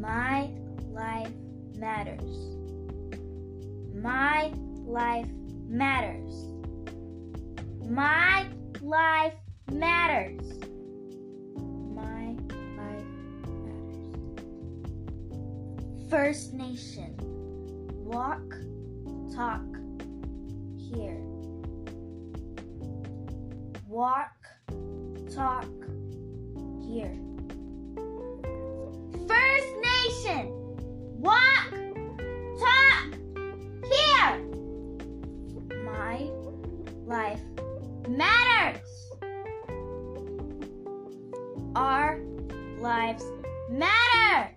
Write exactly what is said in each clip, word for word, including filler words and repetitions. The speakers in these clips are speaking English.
My life matters. My life matters. My life matters. My life matters. First Nation. Walk, talk, hear. Walk, talk, hear. First Nation, walk, talk, hear. My life matters. Our lives matter.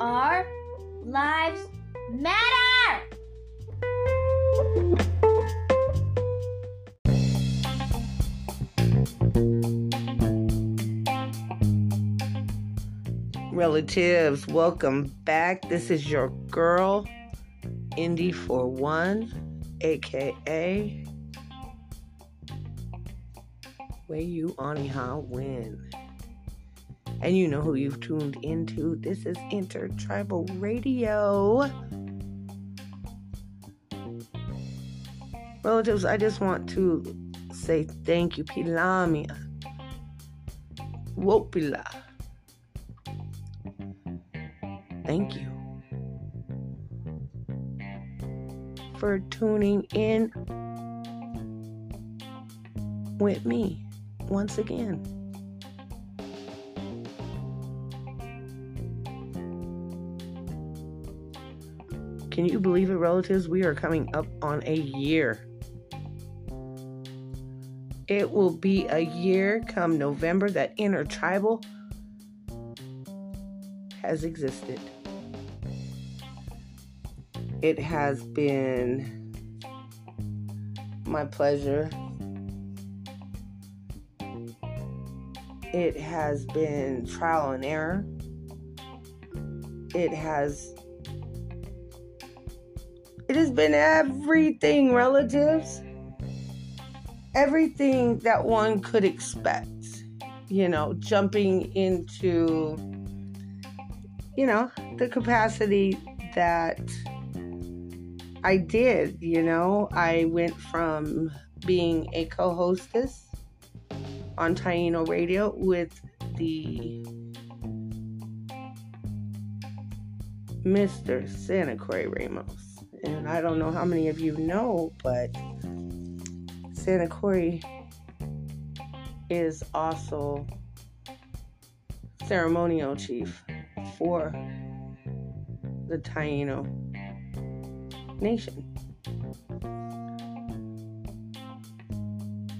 Our lives matter. Relatives, welcome back. This is your girl, Indi four one, aka Way U Onihan Win. And you know who you've tuned into. This is Intertribal Radio. Relatives, I just want to say thank you. Pilamia. Wopila. Thank you for tuning in with me once again. Can you believe it, relatives? We are coming up on a year. It will be a year come November that Intertribal has existed. It has been my pleasure. It has been trial and error. It has It has been everything, relatives. Everything that one could expect. You know, jumping into, you know, the capacity that I did, you know. I went from being a co-hostess on Taino Radio with the Mister Santa Corey Ramos. And I don't know how many of you know, but Santa Corey is also ceremonial chief for the Taino Nation.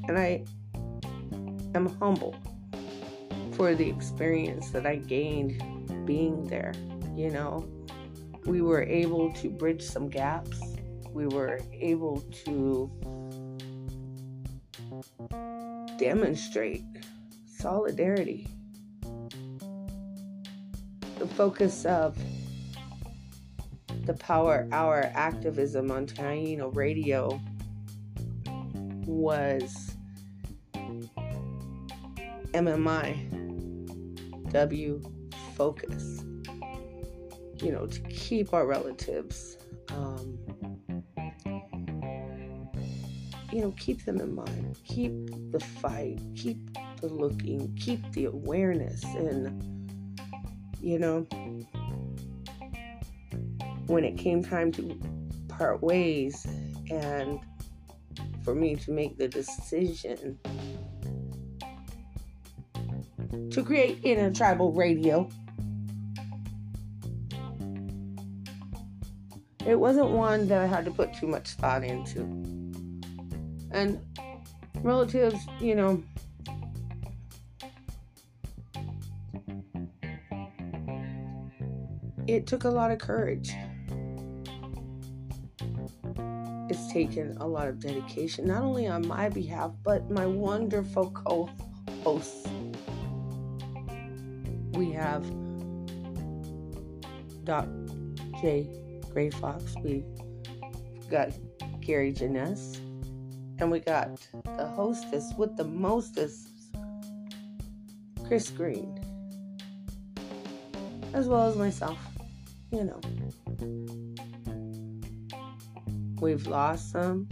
And I am humble for the experience that I gained being there, you know. We were able to bridge some gaps. We were able to demonstrate solidarity. The focus of the Power Hour activism on Taino Radio was M M I W focus. You know, to keep our relatives, um, you know, keep them in mind, keep the fight, keep the looking, keep the awareness. And, you know, when it came time to part ways and for me to make the decision to create Intertribal Radio, it wasn't one that I had to put too much thought into. And relatives, you know, it took a lot of courage. It's taken a lot of dedication, not only on my behalf, but my wonderful co-hosts. We have Doc J Gray Fox, we got Gary Janess, and we got the hostess with the mostest, Chris Green. as well as myself, you know. We've lost some,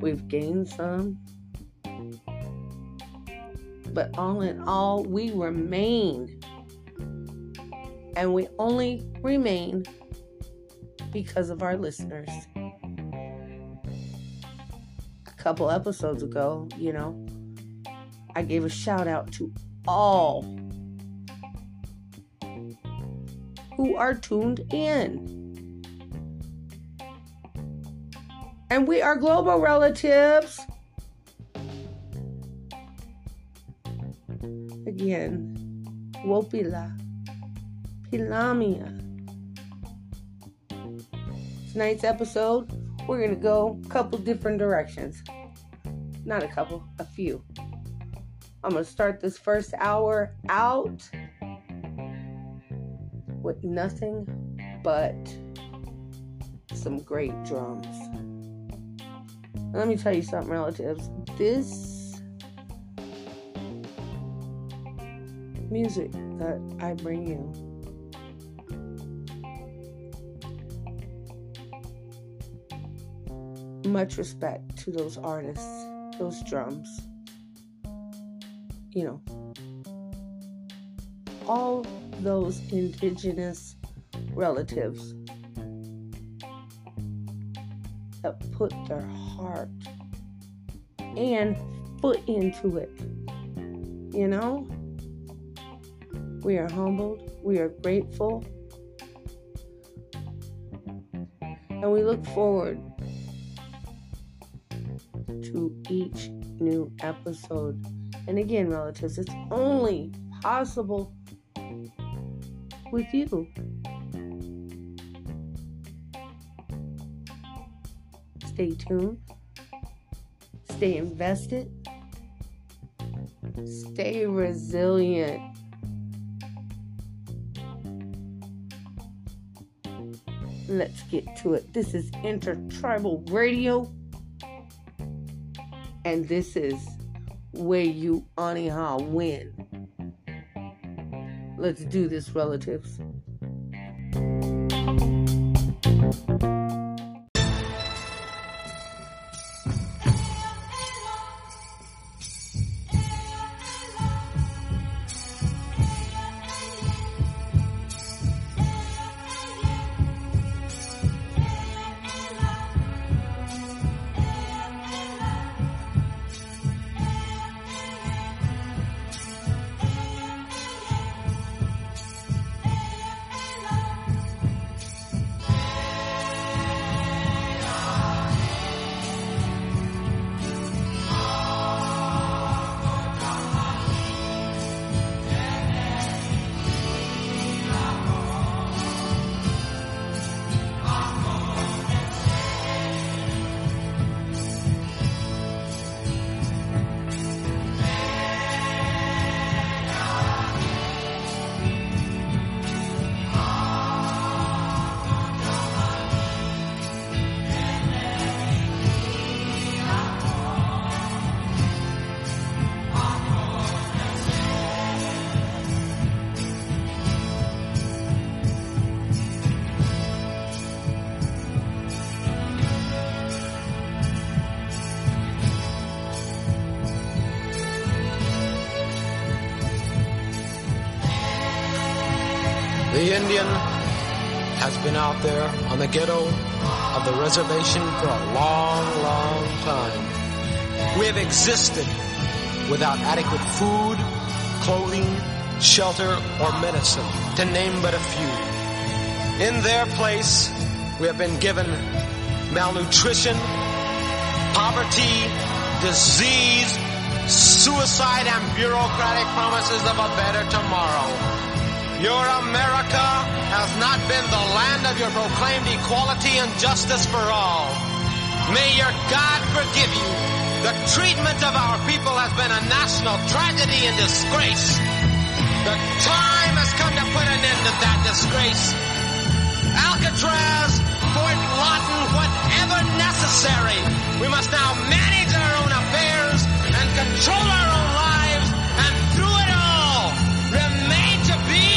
we've gained some, but all in all, we remain, and we only remain because of our listeners. A couple episodes ago, you know, I gave a shout out to all who are tuned in. And we are global relatives. Again, Wopila, Pilamia. Tonight's episode, we're going to go a couple different directions. Not a couple, a few. I'm going to start this first hour out with nothing but some great drums. Let me tell you something, relatives. This music that I bring you much respect to those artists, those drums, you know, all those indigenous relatives that put their heart and foot into it, you know. We are humbled, we are grateful, and we look forward to each new episode. And again, relatives, it's only possible with you. Stay tuned, stay invested, stay resilient. Let's get to it. This is Intertribal Radio, and this is Way U Onihan Win. Let's do this, relatives. The Indian has been out there on the ghetto of the reservation for a long, long time. We have existed without adequate food, clothing, shelter, or medicine, to name but a few. In their place, we have been given malnutrition, poverty, disease, suicide, and bureaucratic promises of a better tomorrow. Your America has not been the land of your proclaimed equality and justice for all. May your God forgive you. The treatment of our people has been a national tragedy and disgrace. The time has come to put an end to that disgrace. Alcatraz, Fort Lawton, whatever necessary. We must now manage our own affairs and control our own lives, and through it all, remain to be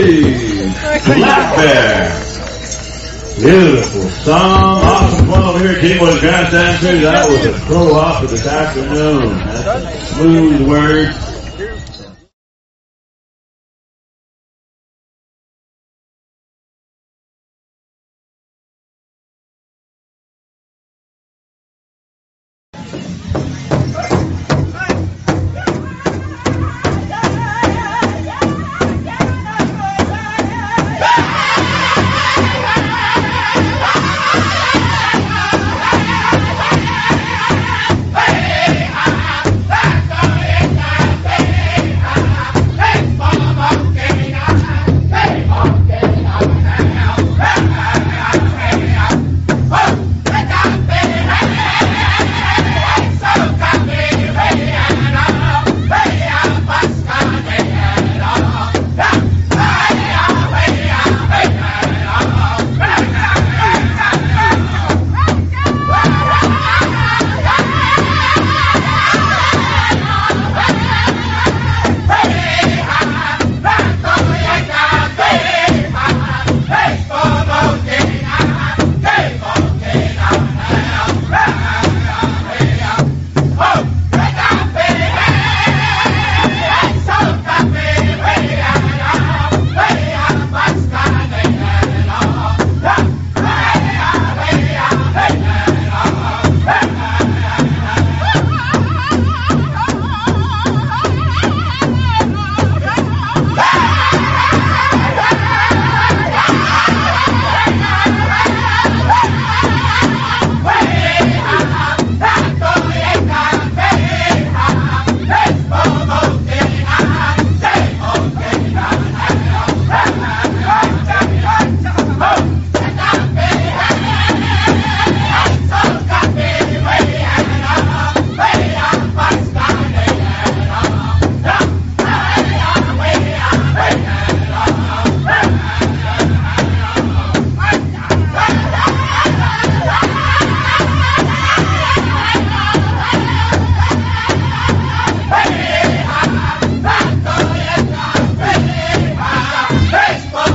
Hey! Black Bear! Beautiful song. Awesome flow here at Keyboard Grandstand too. That was a throw off of this afternoon. That's a smooth word. Baseball!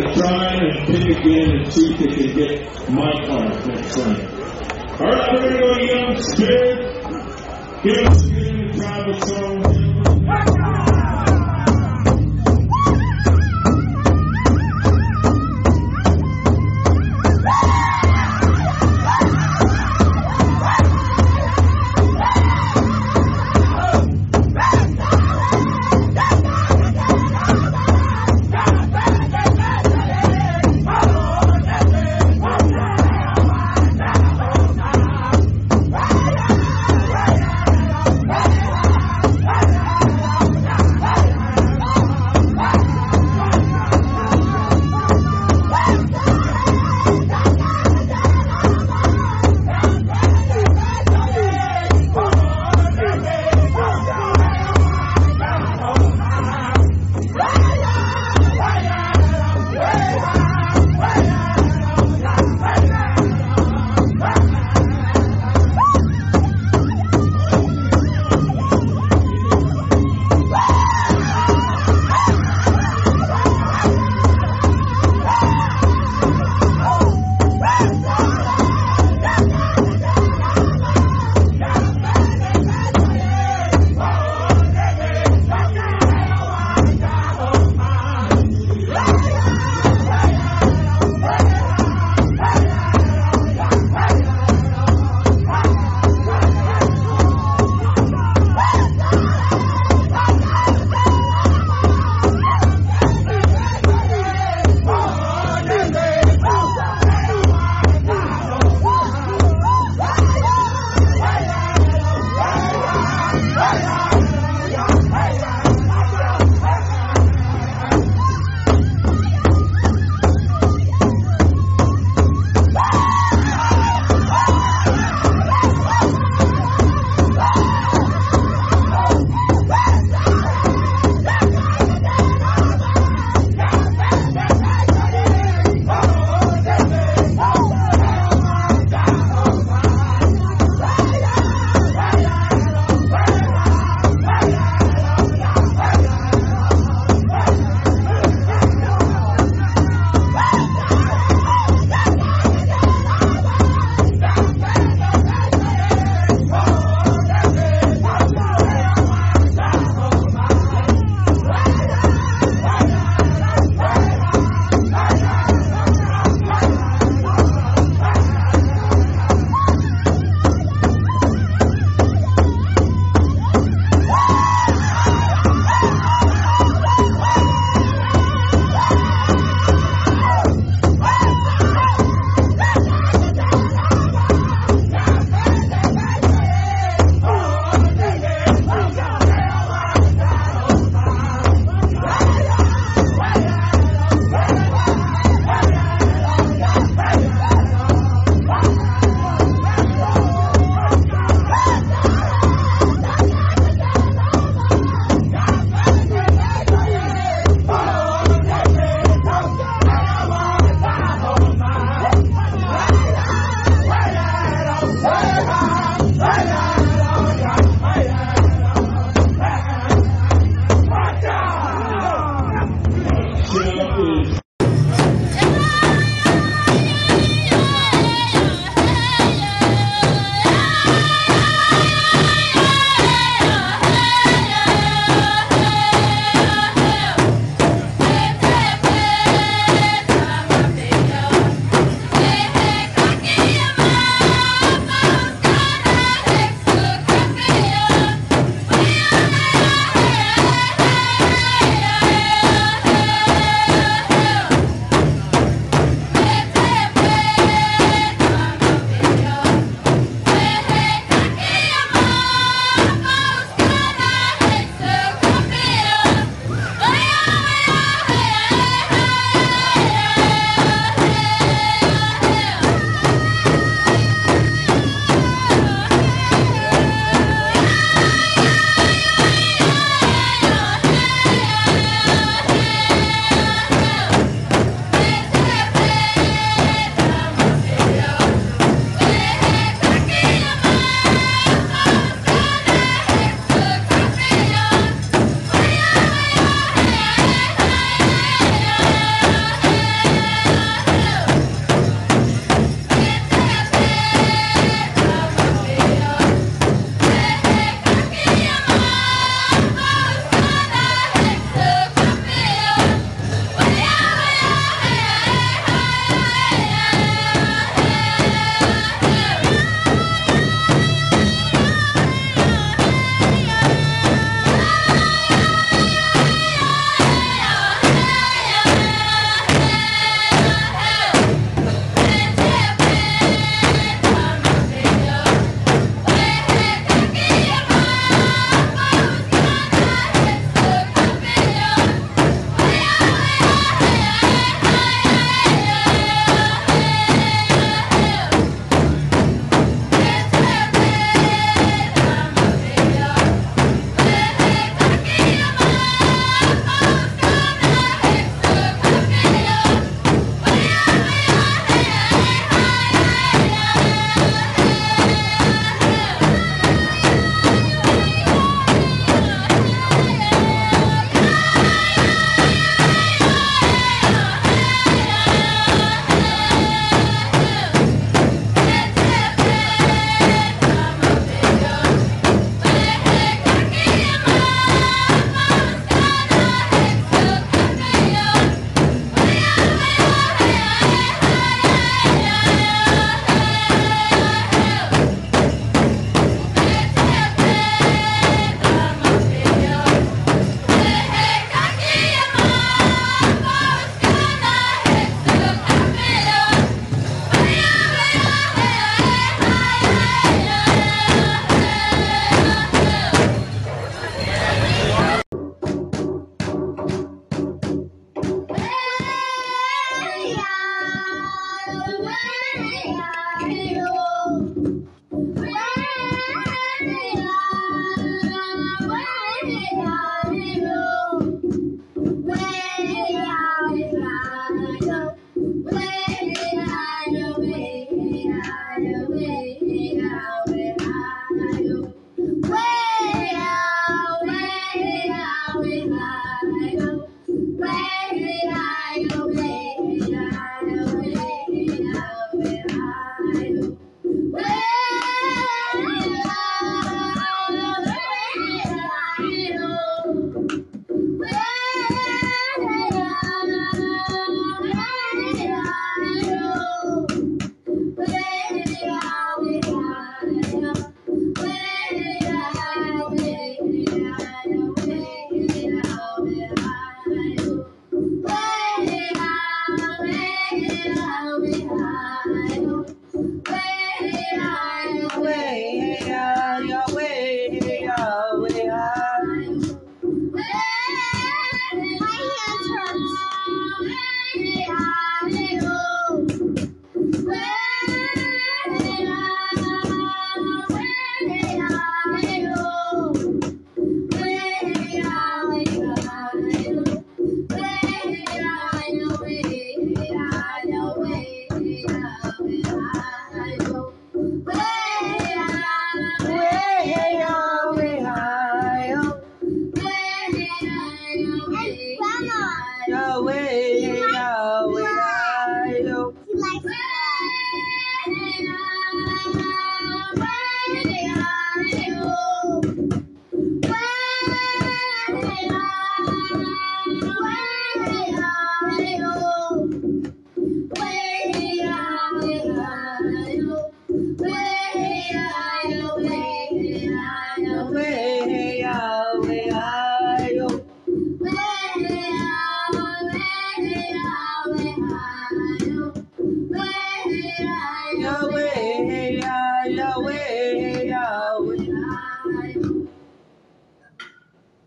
to try and pick again and see if they can get my card next time. All right, we're going to go young spirit. Give us a good tribal song.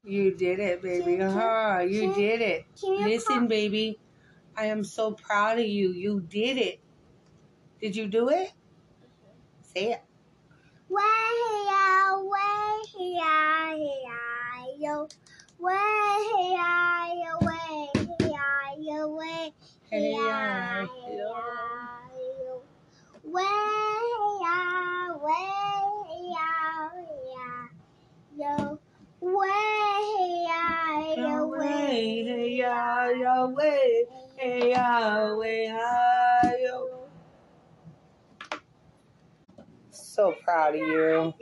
You did it, baby. Can, huh? Can, you did it. You Listen, baby. I am so proud of you. You did it. Did you do it? Say it. Way U, way U, way U, way U, way U, way U, way away, hey, away, hey, away, so proud of you.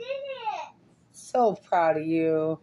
So proud of you.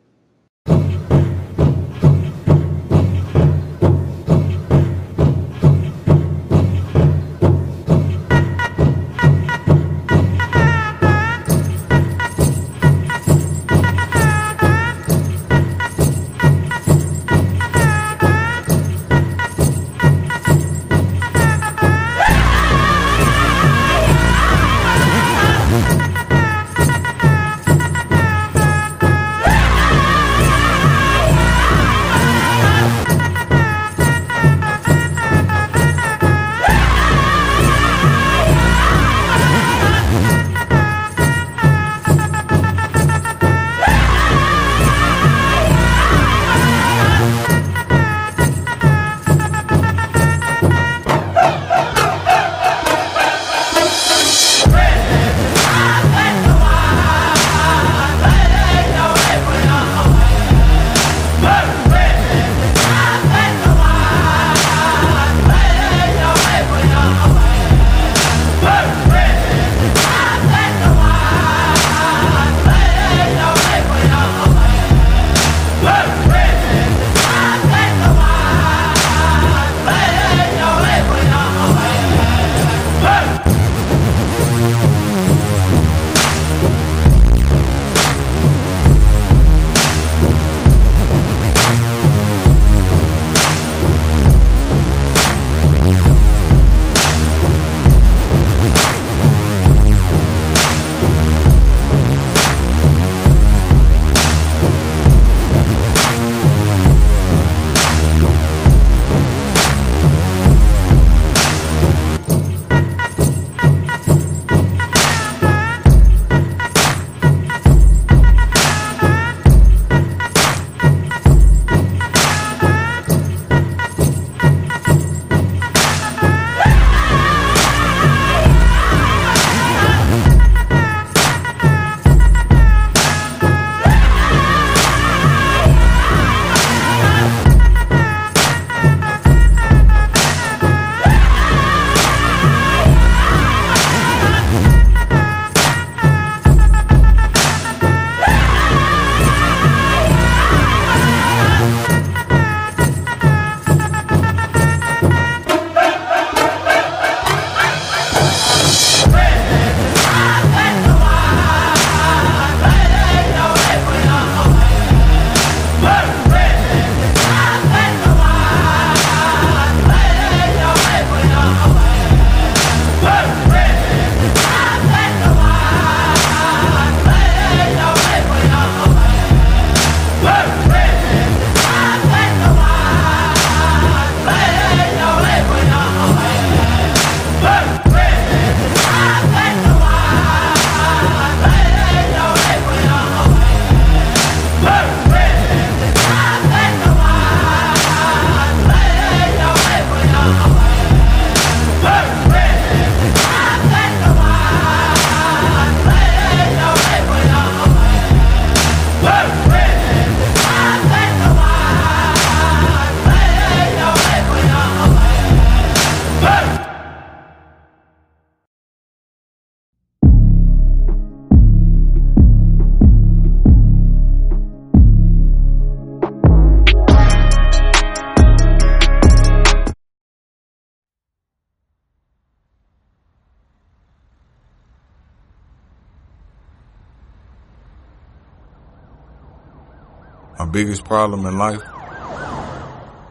My biggest problem in life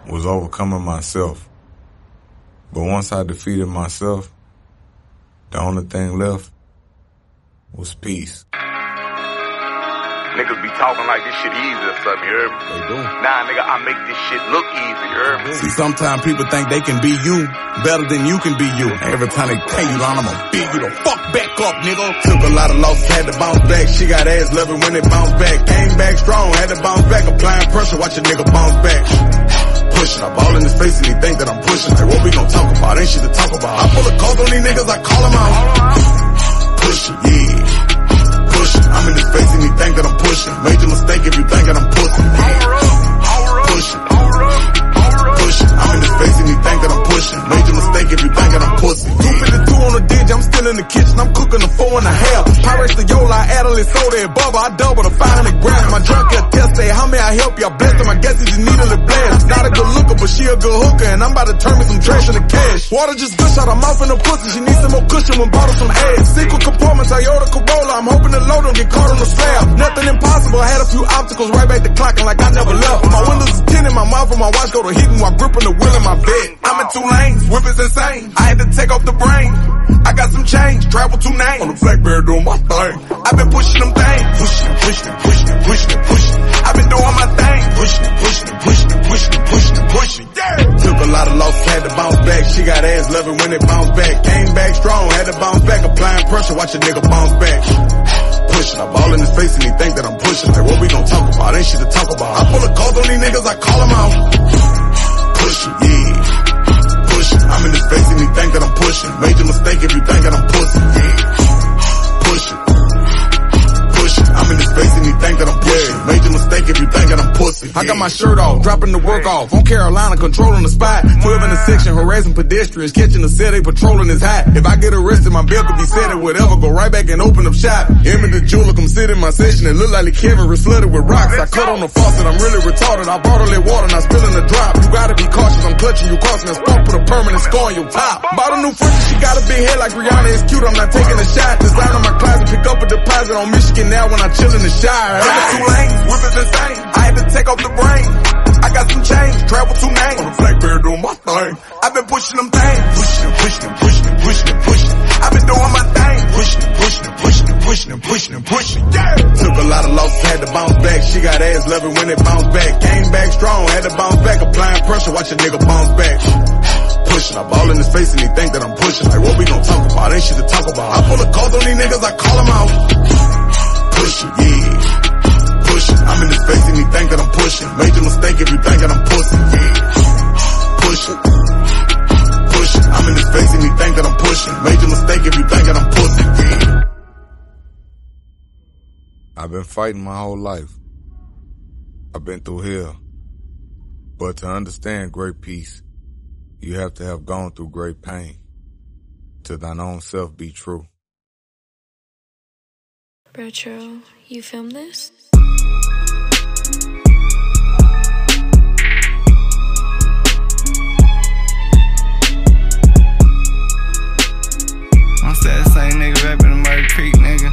was overcoming myself. But once I defeated myself, the only thing left was peace. Niggas be talking like this shit easy or something, you heard me? They do. Nah, nigga, I make this shit look easy, you heard me? See, sometimes people think they can be you better than you can be you. And every time they tell you, I'm gonna beat you the fuck back up, nigga. Took a lot of losses, had to bounce back. She got ass loving when it bounced back. Came back strong, had to bounce back. Applying pressure, watch a nigga bounce back. Pushing, I ball in his face and he think that I'm pushing. Like, what we gon' talk about? Ain't shit to talk about. I pull a call on these niggas, I call them out. Pushing, yeah. Pushing, I'm in his face and he think that I'm pushing. Major mistake if you think that I'm pushing. Pushing, pushing, I'm in his face and he think that I'm pushing. Major mistake if you think that I'm pushing. two fifty-two on the dig, I'm still in the kitchen. I'm cooking a four and a half. Pirates the Yola, Adelaide, soda and bubble. I double the five hundred grams. My drunk at test day, how may I help you? I blessed him, I guess he just needed a blast. Not a good looker, but she a good hooker, and I'm about to turn me some trash into cash. Water just gush out her mouth and her pussy. She needs some more cushion when bottle some ass. Sequel compartments, Toyota Corolla. I'm hoping the load don't get caught on the slab. Nothing impossible, I had a few obstacles. Right back to clocking like I never left. My windows is tinted, my mouth and my watch go to hitting while gripping the wheel in my bed. I'm in two lanes, whip is insane. I had to take off the brain. I got some change, travel two names. On the Blackberry doing my thing. I've been pushing them things. Pushing, pushing, pushing, pushing, pushing. I've been doing my thing. Pushing, pushing, pushing, pushing, pushing, pushing. Yeah. Took a lot of losses, had to bounce back. She got ass loving when it bounced back. Came back strong, had to bounce back. Applying pressure, watch a nigga bounce back. Pushing, I ball in his face and he think that I'm pushing. Like, what we gon' talk about? Ain't shit to talk about. I pull a call on these niggas, I call them out. Pushing, yeah. I'm in his face and he think that I'm pushing. Major mistake if you think that I'm pushing. Pushing, pushing. I'm in his face and he think that I'm pushing. Major mistake if you think that I'm pushing. I got my shirt off, dropping the work off. On Carolina, controlling the spot. twelve in the section, harassing pedestrians, catching the city, patrolling is hot. If I get arrested, my bill could be set or whatever. Go right back and open up shop. Him and the jeweler come sit in my session. It look like the Kevin was flooded with rocks. I cut on the faucet, I'm really retarded. I bought all that water, not spilling the drop. You gotta be cautious, I'm clutching you, costing us pump. Put a permanent score on your top. Bought a new friend, she got a big head like Rihanna. It's cute, I'm not taking a shot. Designing my closet, pick up a deposit on Michigan now when I chill in the shire. I'm in two lanes, whip is insane. I had to take off the brain. I got some change, travel two names. On the Blackberry doing my thing. I've been pushing them things. Pushing them, pushing them, pushing them, pushing them, pushing them. I've been doing my thing. Pushing them, pushing them, pushing them, pushing them, pushing them, pushing them. Yeah. Took a lot of losses, had to bounce back. She got ass loving when it bounced back. Came back strong, had to bounce back. Applying pressure, watch a nigga bounce back. Pushing, I ball in his face and he think that I'm pushing. Like, what we gon' talk about? Ain't shit to talk about. I pull the calls on these niggas, I call them out. Pushing, yeah. Pushing, I'm in his face and he think that I'm pushing. Major mistake if you think that I'm pushing, yeah. Pushing, pushing, I'm in his face and he think that I'm pushing. Major mistake if you think that I'm pushing, yeah. I've been fighting my whole life. I've been through hell. But to understand great peace, you have to have gone through great pain. To thine own self be true. Retro, you filmed this? I'm sad, same nigga rapping in Murray Creek, nigga.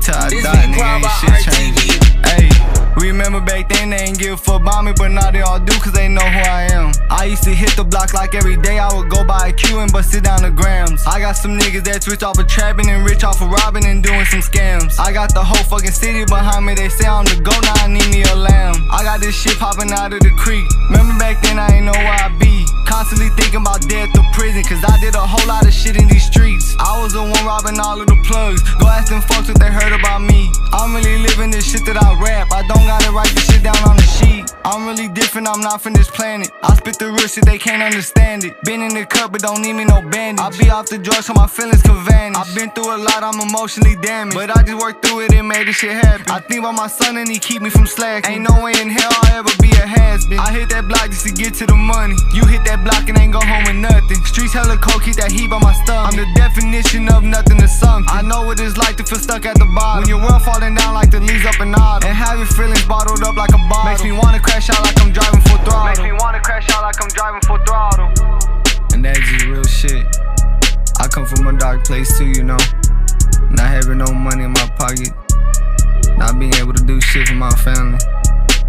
Till I die, nigga, ain't shit changing. Ayy. Remember back then they ain't give a fuck about me, but now they all do cause they know who I am. I used to hit the block like every day. I would go by a Q and bust it down the grams. I got some niggas that switch off of trapping and rich off of robbing and doing some scams. I got the whole fucking city behind me. They say I'm the go, now I need me a lamb. I got this shit popping out of the creek. Remember back then I ain't know where I be. Constantly thinking about death or prison, cause I did a whole lot of shit in these streets. I was the one robbing all of the plugs. Go ask them folks what they heard about me. I'm really living this shit that I rap. I don't gotta write this shit down on the sheet. I'm really different, I'm not from this planet. I spit the real shit, they can't understand it. Been in the cup, but don't need me no bandage. I be off the drugs so my feelings can vanish. I've been through a lot, I'm emotionally damaged, but I just worked through it and made this shit happen. I think about my son and he keep me from slacking. Ain't no way in hell I'll ever be a has-been. I hit that block just to get to the money. You hit that block and ain't go home with nothing. Streets hella cold, keep that heat by my stomach. I'm the definition of nothing to something. I know what it's like to feel stuck at the bottom. When your world falling down like the leaves up in autumn, and having feelings bottled up like a bottle. Makes me wanna crash out like I'm driving full throttle. Makes me wanna crash out like I'm driving full throttle. And that's just real shit. I come from a dark place too, you know. Not having no money in my pocket, not being able to do shit for my family.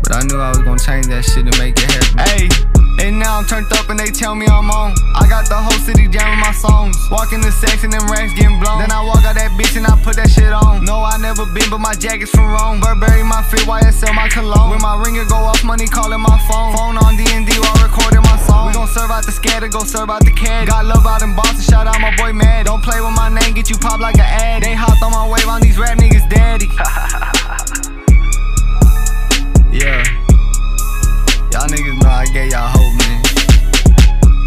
But I knew I was gonna change that shit and make it happen. Hey. And now I'm turned up and they tell me I'm on. I got the whole city jamming my songs. Walking the sex and them racks getting blown. Then I walk out that bitch and I put that shit on. No, I never been, but my jacket's from Rome. Burberry, my fit, Y S L, my cologne. When my ringer go off, money calling my phone. Phone on D and D while recording my song. We gon' serve out the scatter, go serve out the cat. Got love out in Boston, shout out my boy Mad. Don't play with my name, get you popped like an ad. They hopped on my wave on these rap niggas daddy. Yeah. Y'all niggas know I gave y'all hope, man.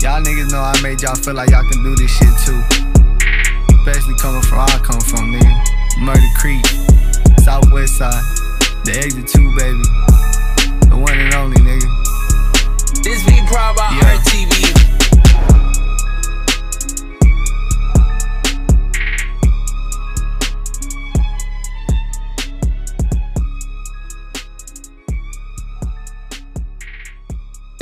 Y'all niggas know I made y'all feel like y'all can do this shit too. Especially coming from where I come from, nigga. Murder Creek, Southwest Side, the exit two, baby. The one and only, nigga. This be Proud by yeah. R T V.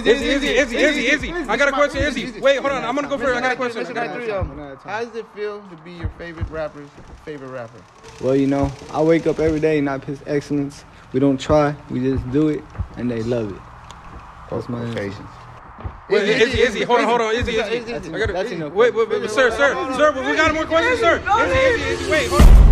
Izzy, Izzy, Izzy, Izzy, Izzy, I got a question, Izzy. Wait, hold on, I'm gonna go first. I got a question. How does it feel to be your favorite rapper's favorite rapper? Well, you know, I wake up every day and I piss excellence. We don't try, we just do it, and they love it. That's my patience. Wait, Izzy, Izzy, hold on, hold on, Izzy, Izzy. I got a. Wait, wait, wait, sir, sir, sir, we got more questions, sir. Izzy, Izzy, Izzy, wait, hold on.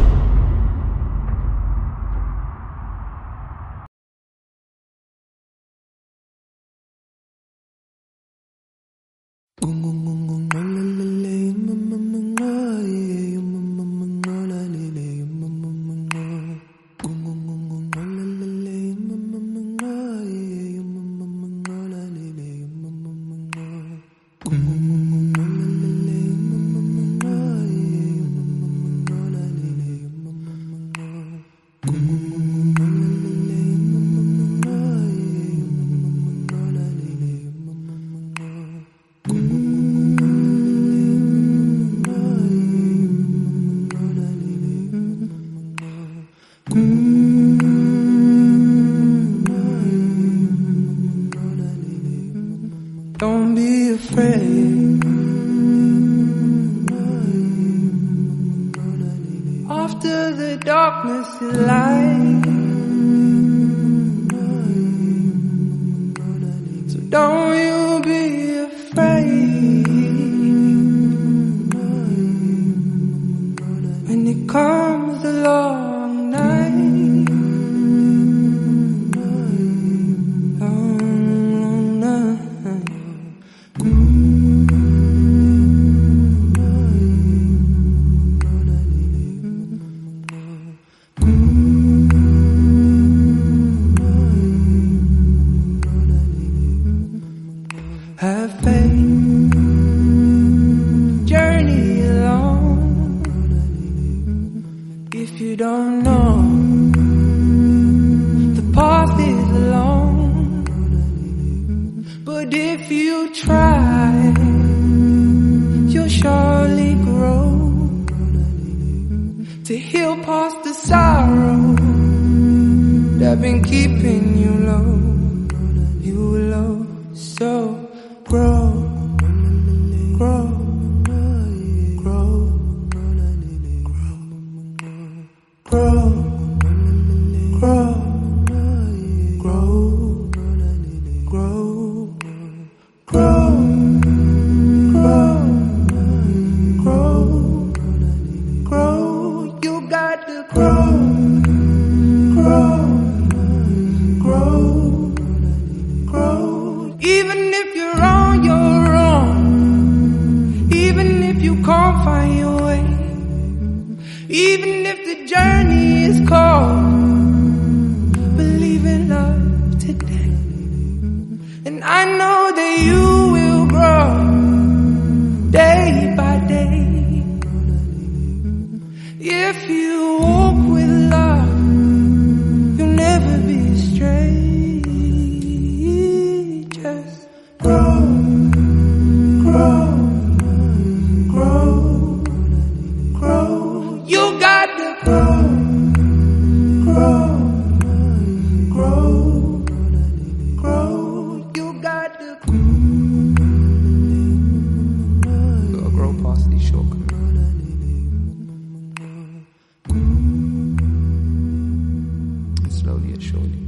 Slowly and surely,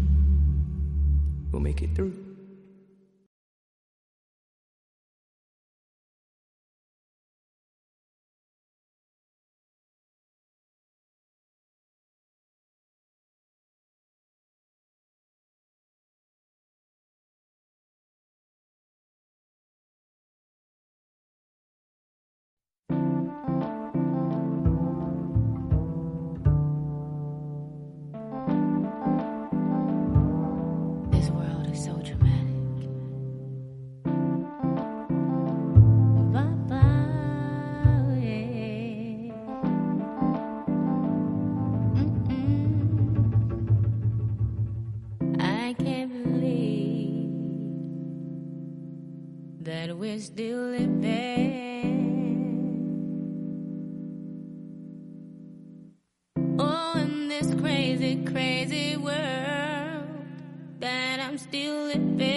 we'll make it through. I'm still living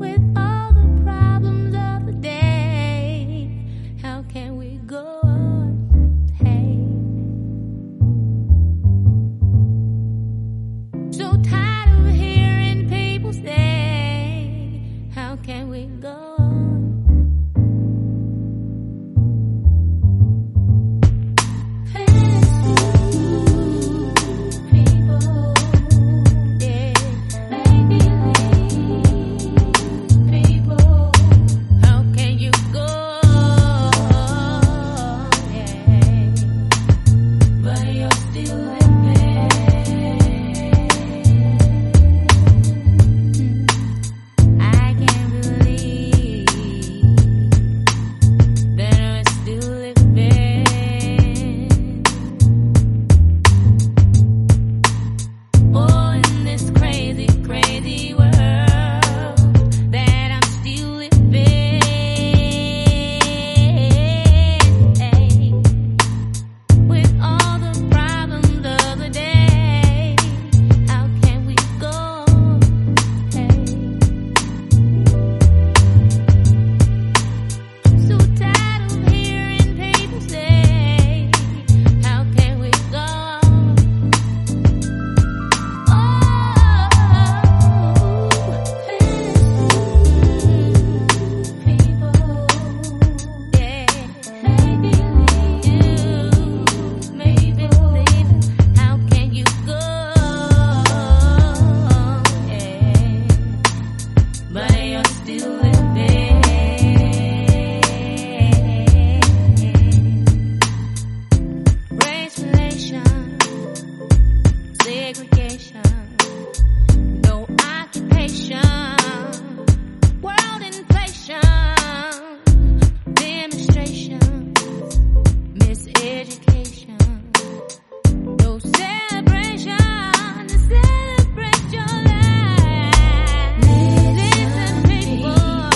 with all the problems of the day. How can we go on? Hey, so tired of hearing people say, how can we go on? Celebration, celebrate your life. Living the people.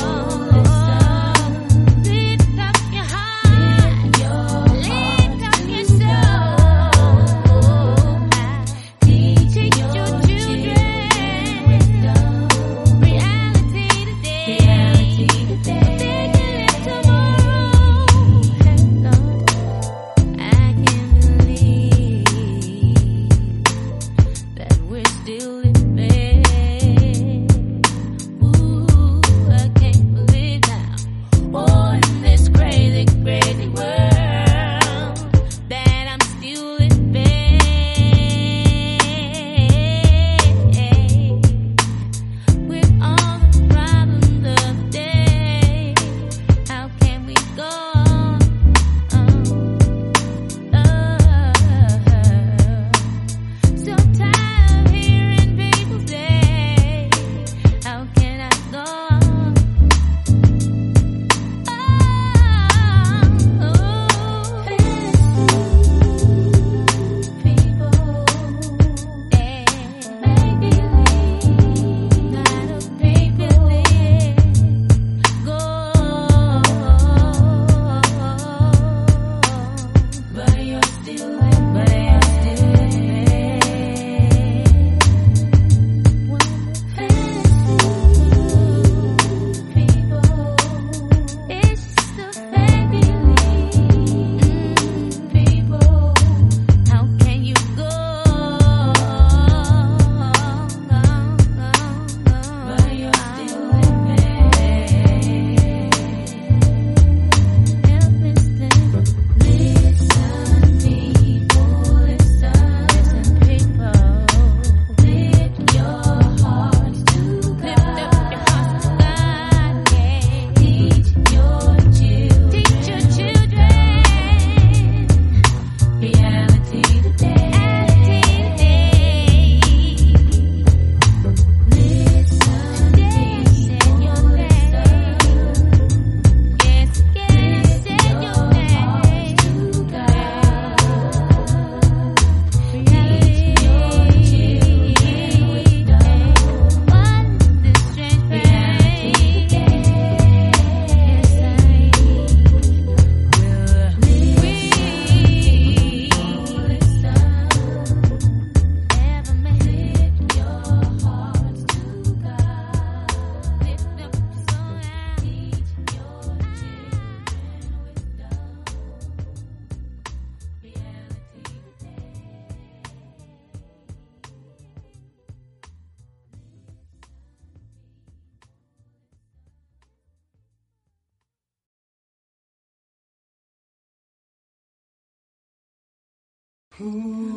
Niggas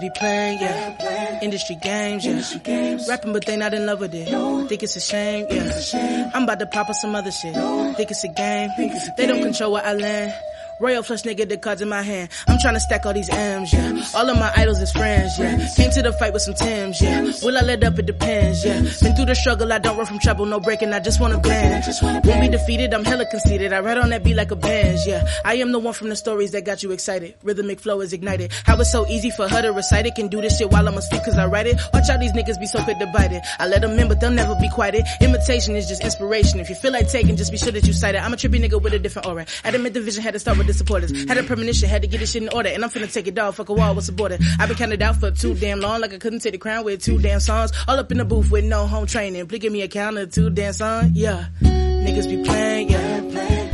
be playing, yeah. Playing. Industry games, yeah. Industry games. Rapping, but they not in love with it. No. Think it's a shame, yeah. It's a shame. I'm about to pop up some other shit. No. Think it's a game. It's a they game. Don't control what I land. Royal flush nigga, the cards in my hand. I'm trying to stack all these M's, yeah. All of my idols is friends, yeah. Came to the fight with some Tims, yeah. Will I let up? It depends, yeah. Been through the struggle, I don't run from trouble, no breaking, I just wanna bend. Won't be defeated, I'm hella conceited. I ride on that beat like a Benz, yeah. I am the one from the stories that got you excited. Rhythmic flow is ignited. How it's so easy for her to recite it. Can do this shit while I'm asleep cause I write it. Watch out, these niggas be so quick to bite it. I let them in, but they'll never be quieted. Imitation is just inspiration. If you feel like taking, just be sure that you cite it. I'm a trippy nigga with a different aura. Adamant division had to start with the supporters. Had a premonition, had to get this shit in order, and I'm finna take it off, fuck a wall, what's a border? I've been counted out for too damn long, like I couldn't take the crown with two damn songs, all up in the booth with no home training, please give me a counter, two damn song, yeah. Niggas be playing, yeah.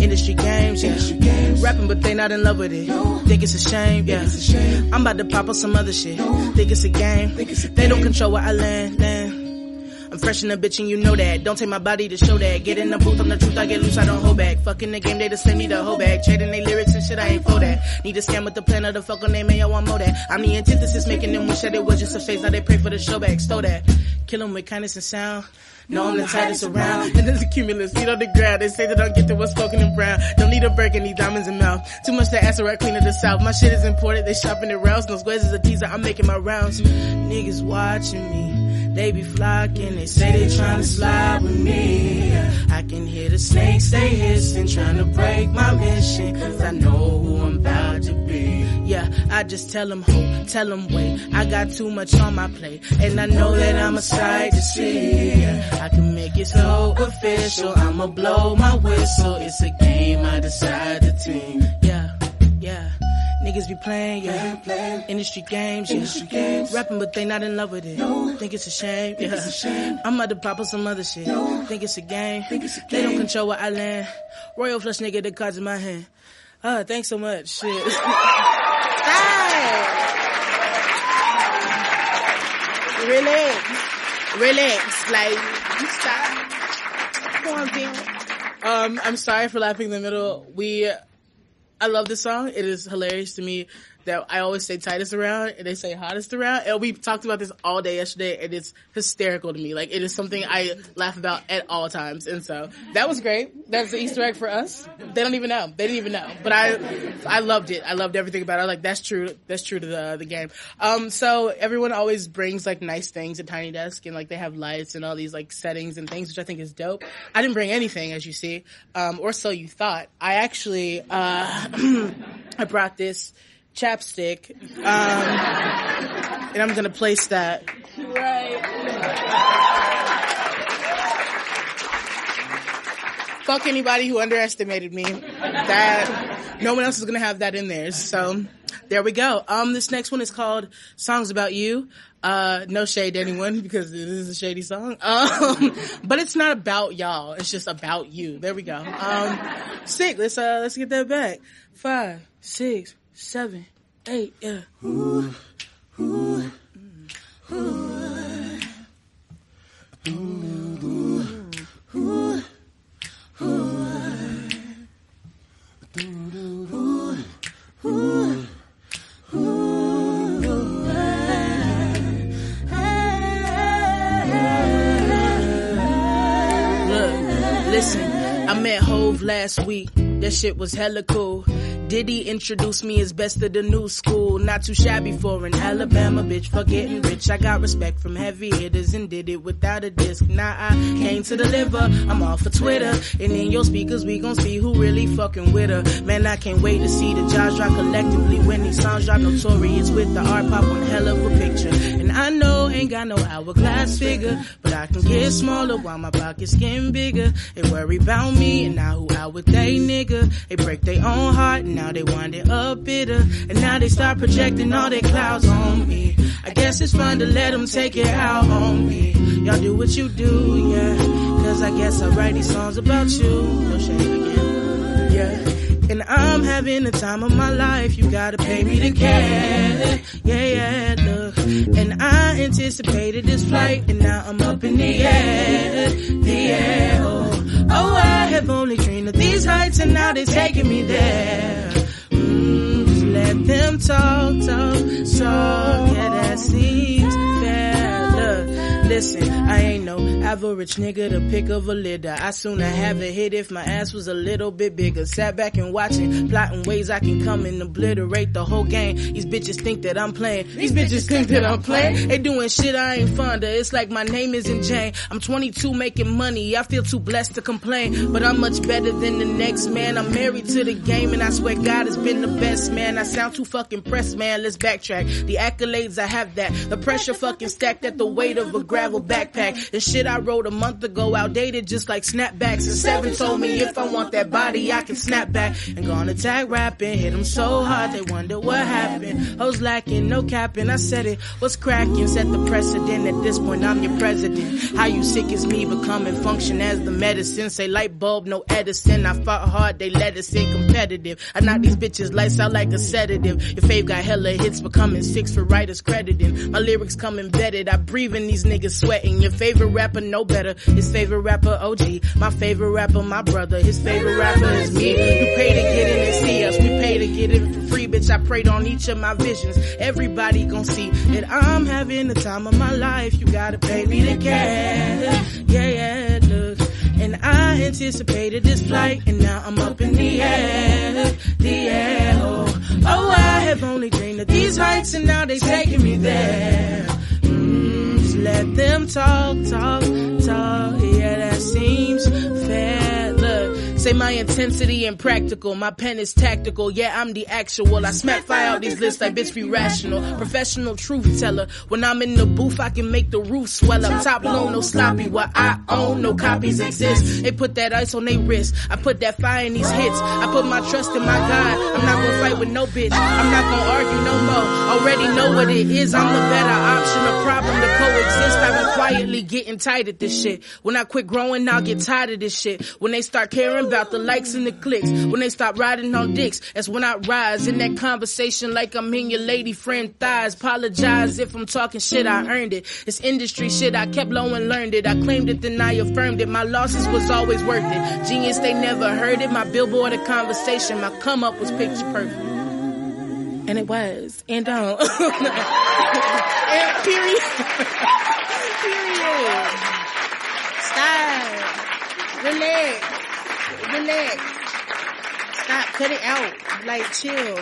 Industry games, yeah. Industry games. Rapping, but they not in love with it. No. Think it's a shame, yeah. It's a shame. I'm about to pop up some other shit. No. Think it's a game. It's a they game. Don't control where I land, land. I'm fresh in a bitch and you know that. Don't take my body to show that. Get in the booth, I'm the truth, I get loose, I don't hold back. Fucking the game, they just send me the whole bag. Trading they lyrics and shit, I ain't for that. Need a scam with the plan of the fuck on they man, yo, I want more that. I'm the antithesis, making them wish that it was just a phase. Now they pray for the show back, stole that. Kill them with kindness and sound. No, I'm the tightest around. And there's a cumulus, feet on the ground. They say that I'll get to what's spoken in brown. Don't need a break and these diamonds in mouth. Too much to answer, right clean of the south. My shit is imported, they shopping in rounds. No squares is a teaser, I'm making my rounds. Niggas watching me. They be flocking, they say they tryna slide with me. I can hear the snakes, they hissing, tryna break my mission, cause I know who I'm about to be. Yeah, I just tell them hope, tell them wait. I got too much on my plate, and I know that I'm a sight to see. I can make it so official, I'ma blow my whistle. It's a game, I decide the team. Yeah, yeah. Niggas be playing, yeah. Playing. Industry games, yeah. Industry games. Rapping, but they not in love with it. No. Think it's a shame, yeah. It's a shame. I'm about to pop up some other shit. No. Think it's a game. Think it's a game. They don't control where I land. Royal flush nigga, the cards in my hand. Ah, thanks so much. Shit. Stop. Relax. Relax. Like, you stop. Go on, bitch. Um, I'm sorry for laughing in the middle. We... I love this song. It is hilarious to me that I always say tightest around and they say hottest around. And we talked about this all day yesterday and it's hysterical to me. Like, it is something I laugh about at all times. And so that was great. That's the Easter egg for us. They don't even know. They didn't even know. But I, I loved it. I loved everything about it. I was like, that's true. That's true to the, the game. Um, so everyone always brings like nice things to Tiny Desk and like they have lights and all these like settings and things, which I think is dope. I didn't bring anything, as you see. Um, or so you thought. I actually, uh, I brought this chapstick, um, and I'm gonna place that. Right. Fuck anybody who underestimated me. That no one else is gonna have that in there. So there we go. Um, this next one is called "Songs About You." Uh, no shade to anyone because this is a shady song. Um, but it's not about y'all. It's just about you. There we go. Um, sick. Let's uh, let's get that back. Five, six. Seven, eight, yeah. Ooh, ooh, ooh, ooh, ooh, ooh, ooh. Look, listen, I met Hove last week. That shit was hella cool. Diddy introduced me as best of the new school. Not too shabby for an Alabama bitch for getting rich. I got respect from heavy hitters and did it without a disc. Now I came to deliver. I'm off of Twitter. And in your speakers, we gon' see who really fucking with her. Man, I can't wait to see the jaws drop collectively. When these songs drop notorious with the art pop on hell of a picture. And I know ain't got no hourglass figure, but I can get smaller while my pockets getting bigger. They worry about me and now who out with they nigga. They break their own heart and Now they winding up bitter, and now they start projecting all their clouds on me. I guess it's fun to let them take it out on me. Y'all do what you do, yeah, cause I guess I write these songs about you. No shame again, yeah. And I'm having the time of my life, you gotta pay me to care, yeah, yeah, look. And I anticipated this flight, and now I'm up in the air, the air, oh. Oh, I have only dreamed of these heights, and now they're taking me there. Mm, just let them talk, talk, talk. Yeah, that seems fair. Look, listen, I ain't no average nigga to pick of a litter. I sooner have a hit if my ass was a little bit bigger. Sat back and watching, plotting ways I can come and obliterate the whole game. These bitches think that I'm playing. These bitches think that I'm playing. They doing shit I ain't fond of. It's like my name isn't Jane. I'm twenty-two making money. I feel too blessed to complain. But I'm much better than the next man. I'm married to the game and I swear God has been the best, man. I sound too fucking pressed, man. Let's backtrack. The accolades, I have that. The pressure fucking stacked at the weight of a gravel backpack. The shit I wrote a month ago outdated just like snapbacks. And Seven told me if I want that body I can snap back. And gonna tag rapping, hit them so hard they wonder what happened. Hoes lacking, no capping, I said it, what's cracking? Set the precedent, at this point I'm your president. How you sick is me becoming function as the medicine. Say light bulb, no Edison. I fought hard, they let us in competitive. I knock these bitches lights out like a sedative. Your fave got hella hits becoming six for writers crediting. My lyrics come embedded, I breathe in these niggas sweating. Your favorite rapper no better, his favorite rapper O G, my favorite rapper my brother, his favorite rapper is me. You pay to get in and see us, we pay to get in for free, bitch. I prayed on each of my visions, everybody gon' see that I'm having the time of my life, you gotta pay me to care, yeah, yeah, look. And I anticipated this flight, and now I'm up in the air, the air, oh, oh, I have only dreamed of these heights, and now they taking me there. Let them talk, talk, talk, yeah, that seems fair, look. Say my intensity and practical, my pen is tactical, yeah, I'm the actual. I smack fire out these lists like bitch be rational. Professional truth teller, when I'm in the booth I can make the roof swell up. Top low, no sloppy, what I own, no copies exist. They put that ice on they wrist, I put that fire in these hits. I put my trust in my God, I'm not gonna fight with no bitch. I'm not gonna argue no more, already know what it is. I'm the better option, a problem to coexist. I've been quietly getting tired of this shit. When I quit growing I'll get tired of this shit. When they start caring about the likes and the clicks, when they stop riding on dicks, that's when I rise in that conversation like I'm in your lady friend thighs. Apologize if I'm talking shit, I earned it. It's industry shit, I kept low and learned it. I claimed it, then I affirmed it. My losses was always worth it. Genius, they never heard it. My billboard of conversation, my come up was picture perfect. And it was. And don't. And period. Period. Stop. Relax. Relax. Stop. Cut it out. Like, chill.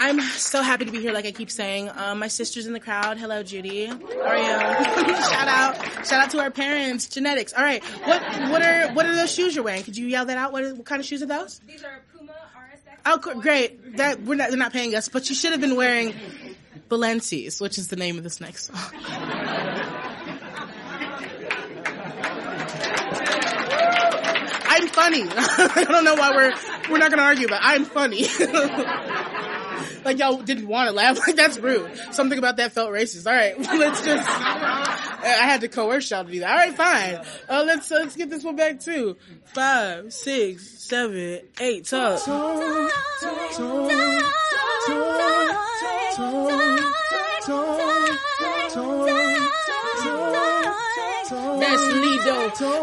I'm so happy to be here, like I keep saying. Um, my sister's in the crowd. Hello, Judy. Ariel. Shout out. Shout out to our parents. Genetics. All right. What What are What are those shoes you're wearing? Could you yell that out? What, are, what kind of shoes are those? These are Puma R S X. Oh, great. That we're not. They're not paying us, but you should have been wearing Balenci's, which is the name of this next song. I'm funny. I don't know why we're we're not gonna argue, but I'm funny. Like y'all didn't want to laugh. Like that's rude. Something about that felt racist. All right, let's just. I had to coerce y'all to do that. All right, fine. Uh, let's uh, let's get this one back too. Five, six, seven, eight. Talk. Talk. Talk. Talk.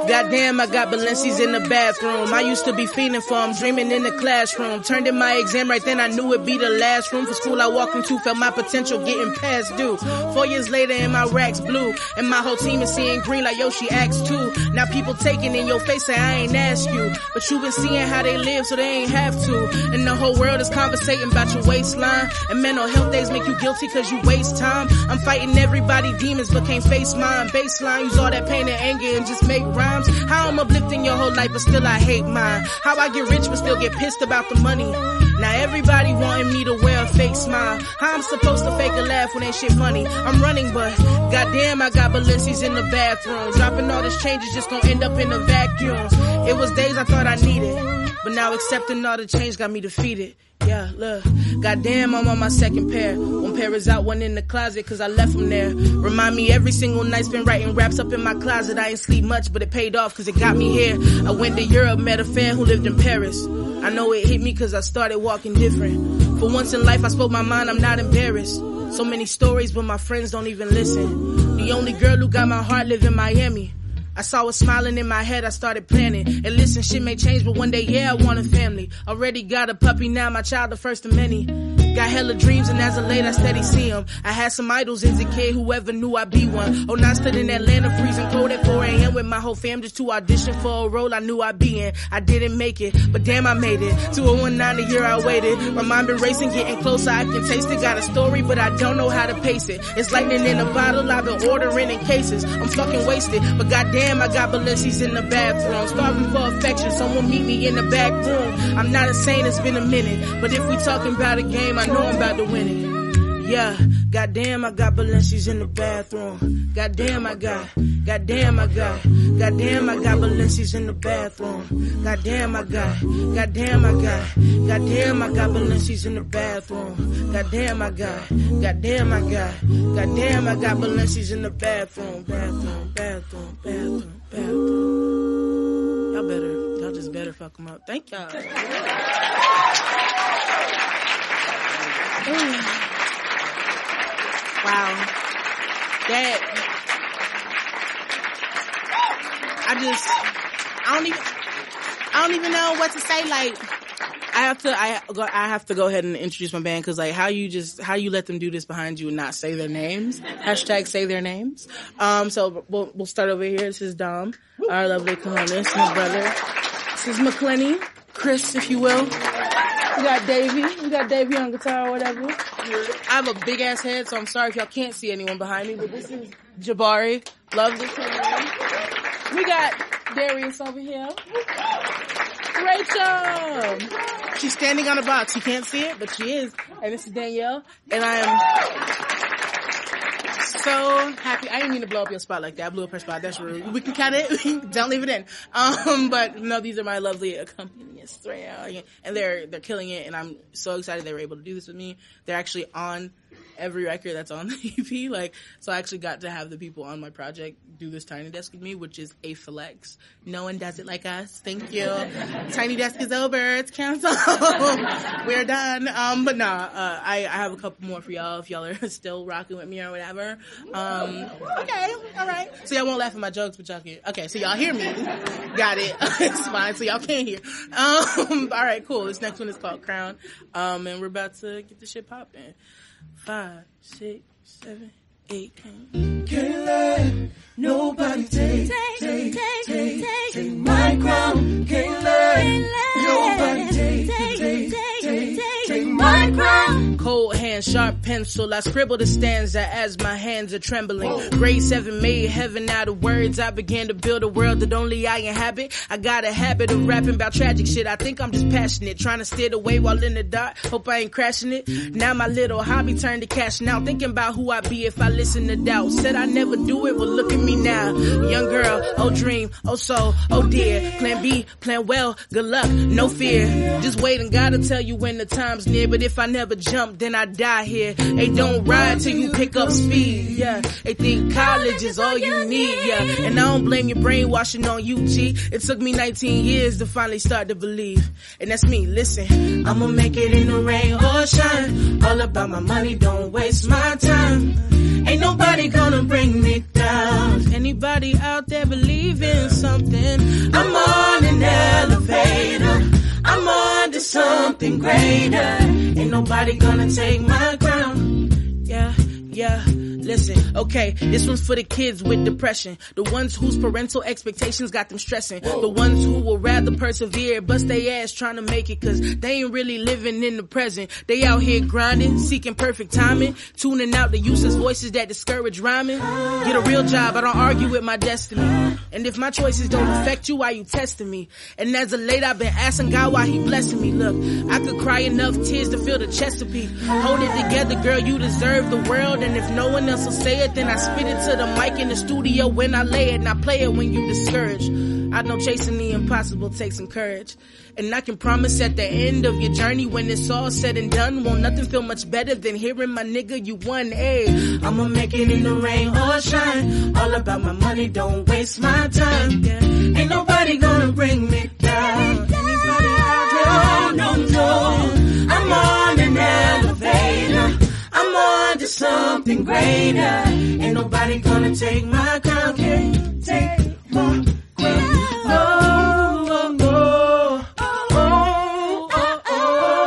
Goddamn, I got Balenci's in the bathroom. I used to be fiending for them, dreaming in the classroom. Turned in my exam right then, I knew it'd be the last room for school I walked into. Felt my potential getting past due. Four years later and my rack's blue, and my whole team is seeing green like, yo, she acts too. Now people taking in your face say I ain't asked you, but you been seeing how they live so they ain't have to. And the whole world is conversating about your waistline, and mental health days make you guilty cause you waste time. I'm fighting everybody demons but can't face mine. Baseline, use all that pain and anger and just make rhymes. How I'm uplifting your whole life but still I hate mine. How I get rich but still get pissed about the money. Now every Everybody wanting me to wear a fake smile. How I'm supposed to fake a laugh when ain't shit funny? I'm running, but goddamn, I got Balenci's in the bathroom. Dropping all this change is just gonna end up in a vacuum. It was days I thought I needed, but now accepting all the change got me defeated. Yeah, look, goddamn, I'm on my second pair. One pair is out, one in the closet, cause I left them there. Remind me every single night's been writing raps up in my closet. I ain't sleep much, but it paid off cause it got me here. I went to Europe, met a fan who lived in Paris. I know it hit me cause I started walking different. For once in life I spoke my mind, I'm not embarrassed. So many stories, but my friends don't even listen. The only girl who got my heart lived in Miami. I saw her smiling in my head, I started planning. And listen, shit may change, but one day, yeah, I want a family. Already got a puppy, now my child the first of many. Got hella dreams, and as of late, I steady see them. I had some idols as a kid, whoever knew I'd be one. Oh, now I stood in Atlanta, freezing cold at four a.m. with my whole fam just to audition for a role I knew I'd be in. I didn't make it, but damn, I made it. two thousand nineteen, the year I waited. My mind been racing, getting closer, I can taste it. Got a story, but I don't know how to pace it. It's lightning in a bottle, I've been ordering in cases. I'm fucking wasted, but goddamn, damn, I got Balenci's in the bathroom. Starving for affection, someone meet me in the back room. I'm not insane, it's been a minute, but if we talking about a game, I know I'm about to win it. Yeah, goddamn, I got Balenci's in the bathroom. Goddamn, I got, goddamn, I got, goddamn, I got Balenci's in the bathroom. Goddamn, I got, goddamn, I got, goddamn, I got Balenci's in the bathroom. Goddamn, I got, goddamn, I got, goddamn, I got Balenci's in the bathroom. Bathroom, bathroom, bathroom, bathroom. Y'all better, y'all just better fuck them up. Thank y'all. Wow. That. I just, I don't even, I don't even know what to say. Like, I have to, I, I have to go ahead and introduce my band because, like, how you just, how you let them do this behind you and not say their names? Hashtag say their names. Um, so we'll, we'll start over here. This is Dom, our lovely Cojones, his brother. This is McClenny, Chris, if you will. We got Davey. We got Davey on guitar or whatever. I have a big ass head, so I'm sorry if y'all can't see anyone behind me. But this is Jabari. Love this one. We got Darius over here. Rachel! She's standing on a box. You can't see it, but she is. And this is Danielle. And I am so happy. I didn't mean to blow up your spot like that. I blew up her spot. That's rude. We can cut it. Don't leave it in. Um, but no, these are my lovely accompanists right now. And they're, they're killing it. And I'm so excited they were able to do this with me. They're actually on every record that's on the E P, like, so I actually got to have the people on my project do this Tiny Desk with me, which is a flex. No one does it like us. Thank you. Tiny Desk is over. It's canceled. We're done. Um, but nah, uh, I, I have a couple more for y'all if y'all are still rocking with me or whatever. Um, okay, all right. So y'all won't laugh at my jokes, but y'all can. Okay, so y'all hear me. Got it. It's fine. So y'all can hear. Um, all right, cool. This next one is called Crown, um, and we're about to get this shit popping. Five, six, seven, eight. Can't let nobody take, take, take, take, take my crown. Can't let nobody take, take, take, take my crown. Cold hand, sharp pencil. I scribble the stanza as my hands are trembling. Whoa. Grade seven made heaven out of words. I began to build a world that only I inhabit. I got a habit of rapping about tragic shit. I think I'm just passionate, trying to steer the wave while in the dark. Hope I ain't crashing it. Now my little hobby turned to cashing out. Thinking about who I be if I listen to doubt. Said I never do it, but look at me now. Young girl, oh dream, oh soul, oh dear. Plan B, plan well, good luck, no fear. Just wait and gotta tell you when the time's near. But if I never jump, then I die here. They don't ride till you pick up speed, yeah. They think college is all you need, yeah. And I don't blame your brainwashing on you, G. It took me nineteen years to finally start to believe. And that's me, listen. I'ma make it in the rain or shine. All about my money, don't waste my time. Ain't nobody gonna bring me down. Anybody out there believe in something? I'm on an elevator. I'm on to something greater. Ain't nobody gonna take my crown. Yeah, yeah. listen, okay, this one's for the kids with depression, the ones whose parental expectations got them stressing, the ones who will rather persevere, bust their ass trying to make it, cause they ain't really living in the present. They out here grinding, seeking perfect timing, tuning out the useless voices that discourage rhyming. Get a real job, I don't argue with my destiny, and if my choices don't affect you, why you testing me? And as of late, I've been asking God why he blessing me. Look, I could cry enough tears to feel the Chesapeake. Hold it together, girl, you deserve the world, and if no one else will say it, then I spit it to the mic in the studio when I lay it, and I play it when you discouraged. I know chasing the impossible takes some courage, and I can promise at the end of your journey, when it's all said and done, won't nothing feel much better than hearing my nigga, you won. Ay, I'ma make it in the rain or shine, all about my money, don't waste my time, ain't nobody gonna bring me down. No, no, no, I'm on an elevator, I'm on to something greater, ain't nobody gonna take my crown, can't take my crown. Oh, oh, oh, oh, oh, oh, oh, oh, oh,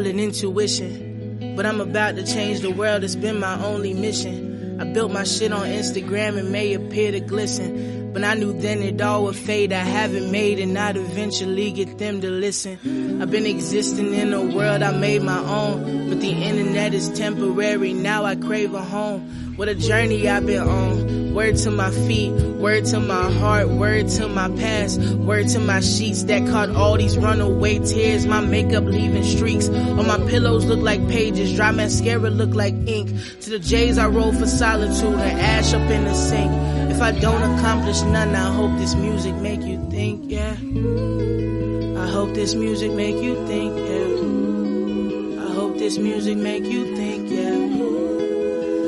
an intuition, but I'm about to change the world, it's been my only mission. I built my shit on Instagram, it may appear to glisten, but I knew then it all would fade. I haven't made and I'd eventually get them to listen. I've been existing in a world I made my own, but the internet is temporary, now I crave a home. What a journey I've been on, word to my feet, word to my heart, word to my past, word to my sheets that caught all these runaway tears, my makeup leaving streaks, on my pillows look like pages, dry mascara look like ink, to the J's I roll for solitude and ash up in the sink, if I don't accomplish none, I hope this music make you think, yeah, I hope this music make you think, yeah, I hope this music make you think, yeah.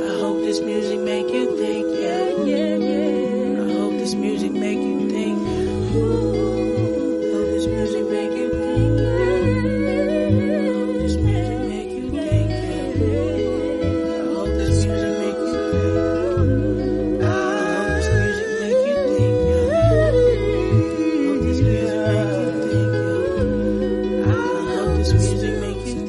I hope this music make you think, yeah, yeah, yeah. I hope this music make you think. I hope this music make you think, yeah. I hope this music make you think, yeah. I hope this music make you think. I hope this music make you think, yeah. I hope this music make you think, yeah. I hope this music make you think.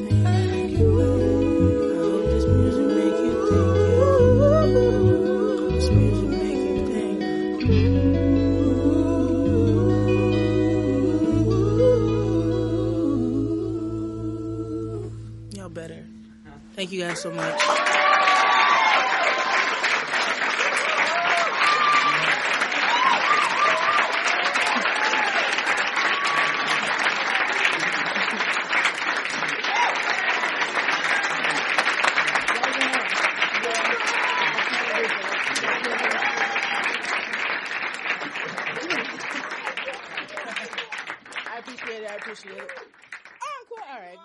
Thank you guys so much. I appreciate it. I appreciate it. Oh, cool. All right.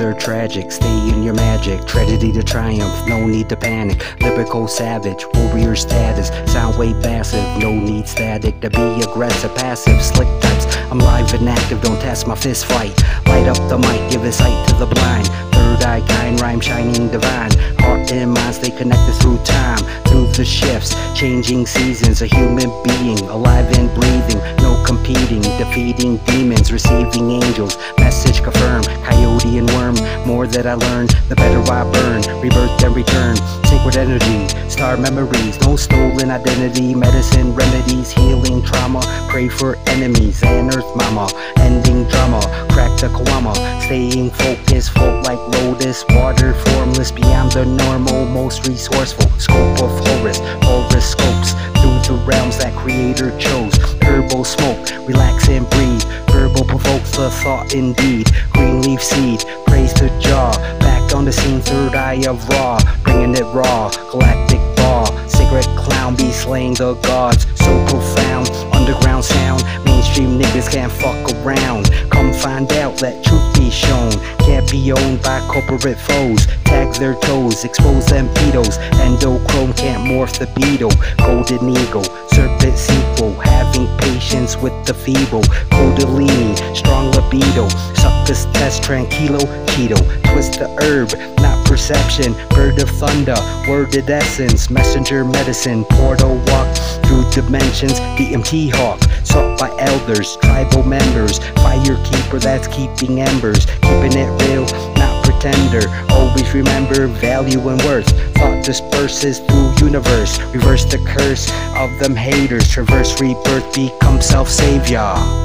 Are tragic, stay in your magic, tragedy to triumph, no need to panic, lyrical savage, warrior status, sound wave passive, no need static to be aggressive, passive, slick types, I'm live and active, don't test my fist fight, light up the mic, give a sight to the blind, third thy kind rhyme shining divine. Heart and minds, they connected through time, through the shifts, changing seasons. A human being, alive and breathing, no competing, defeating demons, receiving angels, message confirmed. Coyote and worm, more that I learn, the better I burn. Rebirth and return, sacred energy, star memories, no stolen identity. Medicine remedies, healing trauma, pray for enemies and earth mama, ending drama, crack the koama, staying focused, float like lotus, water formless, beyond the normal, most resourceful, scope of Horus, horoscopes, through the realms that creator chose, herbal smoke, relax and breathe, verbal provokes the thought indeed, green leaf seed, praise the jaw, back on the scene, third eye of raw, bringing it raw, galactic ball, sacred clown, be slaying the gods, so profound, underground sound, mainstream niggas can't fuck around, come find out, let truth be shown, can't be owned by corporate foes, tag their toes, expose them pedos, endochrome can't morph the beetle, golden eagle, serpent sequel, having patience with the feeble, Kundalini, strong libido, suck this test, tranquilo, keto, twist the herb, not perception, bird of thunder, worded essence, messenger medicine, portal walk, through dimensions, D M T hawk, sought by elders, tribal members, fire keeper that's keeping embers, keeping it real, not pretender, always remember value and worth, thought disperses through universe, reverse the curse of them haters, traverse rebirth, become self-savior.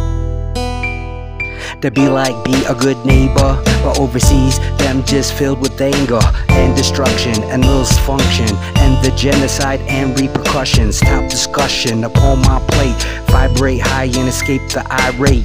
To be like, be a good neighbor, but overseas, them just filled with anger and destruction and dysfunction and the genocide and repercussions. Top discussion upon my plate, vibrate high and escape the irate.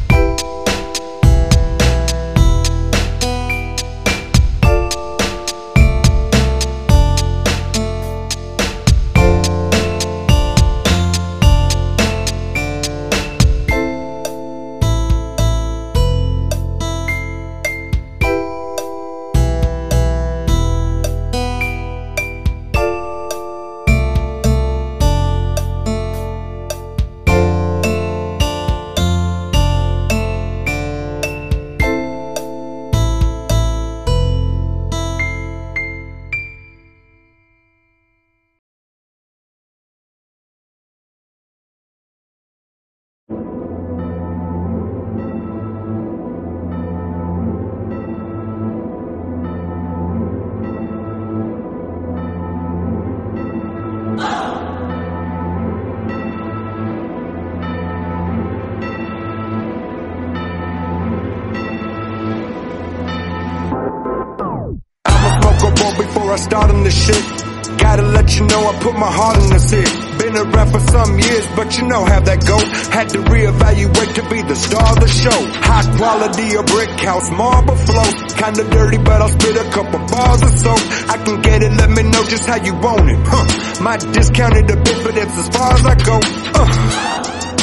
My heart in this here. Been a rap for some years, but you know how that go. Had to reevaluate to be the star of the show. High quality, a brick house, marble flow. Kinda dirty, but I'll spit a couple bars or so. I can get it, let me know just how you want it. Huh. My discounted a bit, but it's as far as I go. Uh.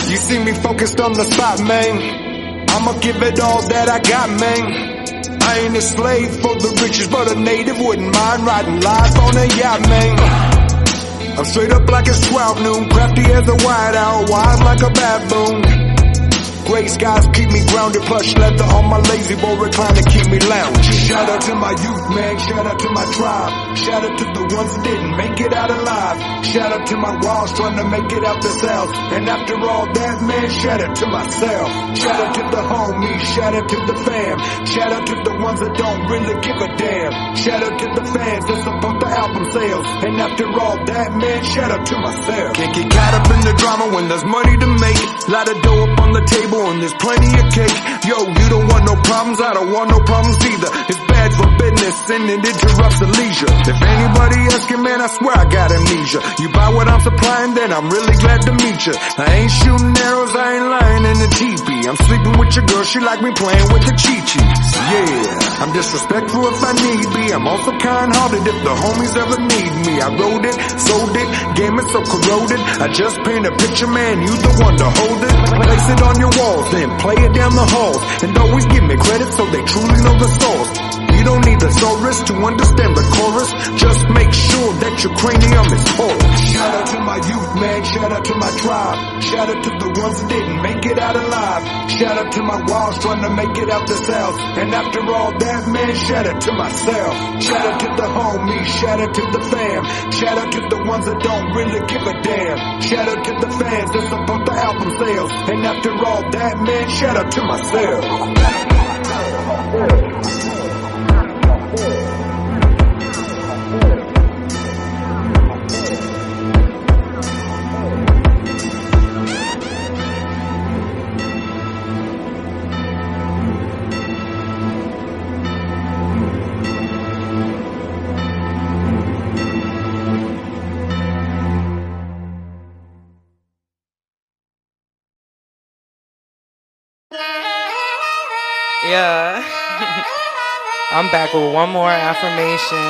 You see me focused on the spot, man. I'ma give it all that I got, man. I ain't a slave for the riches, but a native wouldn't mind riding live on a yacht, man. Uh. I'm straight up like it's twelve noon, crafty as a wide owl, wise like a baboon. Gray skies keep me grounded, plush leather on my lazy boy recliner keep me lounging. Shout out to my youth, man, shout out to my tribe. Shout out to the ones that didn't make it out alive. Shout out to my walls trying to make it out the south. And after all that, man, shout out to myself. Shout out to the homies, shout out to the fam. Shout out to the ones that don't really give a damn. Shout out to the fans that support the album sales. And after all that, man, shout out to myself. Can't get caught up in the drama when there's money to make. Lot of dough up on the table and there's plenty of cake. Yo, you don't want no problems, I don't want no problems either. It's bad for business and it interrupts the leisure. If anybody asking, man, I swear I got amnesia. You buy what I'm supplying, then I'm really glad to meet you. I ain't shooting arrows, I ain't lying in the teepee. I'm sleeping with your girl, she like me playing with the chi-chis. Yeah, I'm disrespectful if I need be. I'm also kind-hearted if the homies ever need me. I wrote it, sold it, game is so corroded. I just paint a picture, man, you the one to hold it. Place it on your walls, then play it down the halls, and always give me credit so they truly know the source. You don't need a thesaurus to understand the chorus. Just make sure that your cranium is porous. Shout out to my youth, man. Shout out to my tribe. Shout out to the ones that didn't make it out alive. Shout out to my walls trying to make it out the south. And after all that, man, shout out to myself. Shout out to the homies. Shout out to the fam. Shout out to the ones that don't really give a damn. Shout out to the fans that support the album sales. And after all that, man, shout out to myself. Yeah, I'm back with one more affirmation.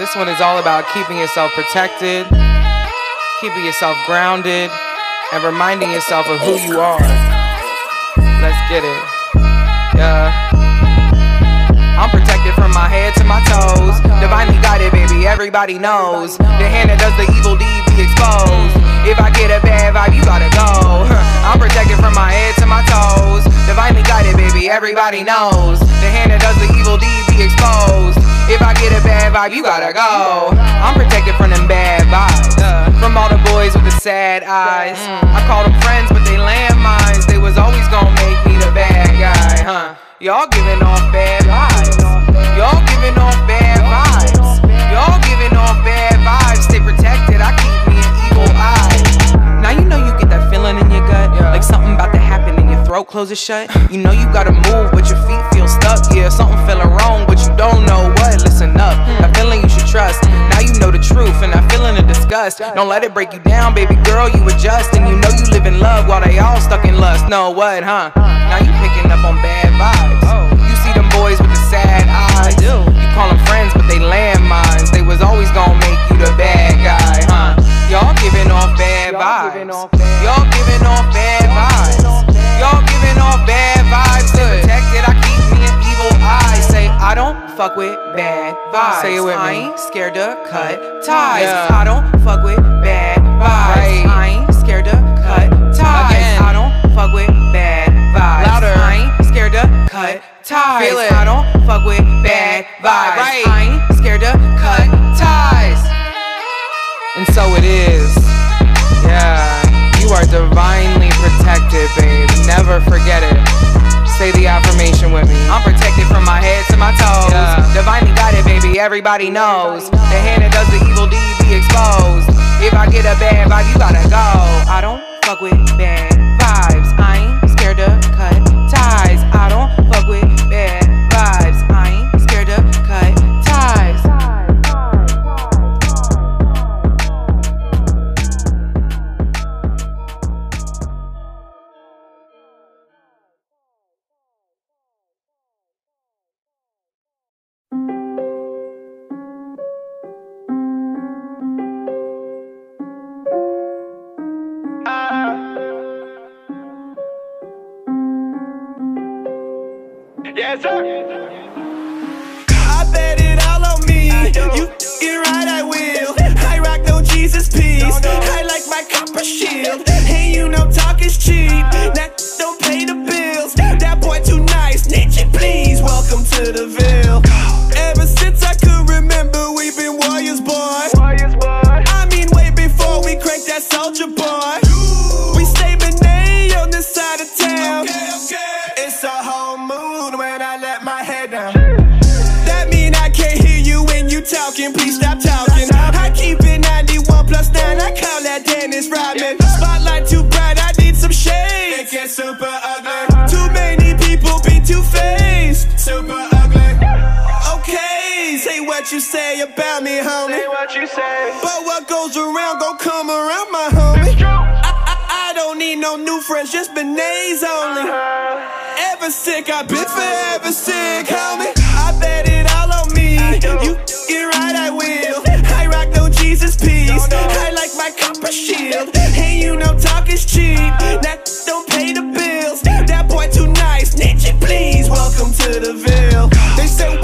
This one is all about keeping yourself protected, keeping yourself grounded, and reminding yourself of who you are. Let's get it. Yeah. I'm protected from my head to my toes. Divinely guided, baby, everybody knows. The hand that does the evil deed be exposed. If I get a bad vibe, you gotta go. I'm protected from my head to my toes. Divinely guided, baby, everybody knows. The hand that does the evil deed be exposed. If I get a bad vibe, you gotta go. I'm protected from them bad vibes, from all the boys with the sad eyes. I call them friends, but they landmines. They was always gonna make me the bad guy, huh? Y'all giving off bad vibes. Y'all giving off bad vibes. Y'all giving off bad vibes. Stay protected, I keep me an evil eye. Now you know you get that feeling in your gut, yeah. Like something about to happen and your throat closes shut. You know you gotta move, but your feet feel stuck. Yeah, something feeling wrong, but you don't know what. Listen up, that feeling you should trust. Now you know the truth, and that feeling of disgust. Don't let it break you down, baby girl, you adjust. And you know you live in love while they all stuck in lust. Know what, huh? Now you picking up on bad vibes. You see them boys with the sad eyes. You call them friends, but they landmines. They was always gonna make you the bad guy, huh? Y'all giving off bad vibes. Y'all giving off bad vibes. Y'all giving off bad vibes. Stay protected, I keep me an evil eye. Say I don't fuck with bad vibes. Say it with me. I ain't scared to cut ties. Yeah. I don't fuck with bad vibes. Right. I ain't scared to cut ties. Again. I don't fuck with bad vibes. Louder. I ain't scared to cut ties. Feel it. I don't fuck with bad vibes. Right. I ain't scared to cut ties. And so it is, yeah, you are divinely protected, babe, never forget it. Say the affirmation with me. I'm protected from my head to my toes, yeah. Divinely guided, baby, everybody knows. The hand that does the evil deed be exposed. If I get a bad vibe, you gotta go. I don't fuck with bad vibes. I ain't scared to cut ties. I don't fuck with bad vibes. I ain't scared to cut ties. Yes, sir. I bet it all on me. You f***ing right, I will. I rock no Jesus peace. I like my copper shield. And you know talk is cheap. That don't pay the bills. That boy too nice. Ninja, please. Welcome to the Ville. Ever since I could remember, we've been warriors, boy. I mean, way before we cranked that soldier, boy. We stay Benet on this side of town. It's a whole mood when I let my head down. That mean I can't hear you when you talking. Please stop talking. I keep it ninety-one plus nine. I call that Dennis Rodman. Spotlight too bright. I need some shade. It gets super ugly. Too many people be two-faced. Super ugly. Okay, say what you say about me, homie. Say what you say. But what goes around gon' come around, my homie. I, I, I don't need no new friends, just Benet's only. Uh-huh. Ever sick, I've been forever sick, homie. I bet it all on me. You f***ing right, I will. I rock no Jesus peace. I like my copper shield. And you know talk is cheap. That don't pay the bills. That boy too nice. Ninja, please. Welcome to the Ville. They say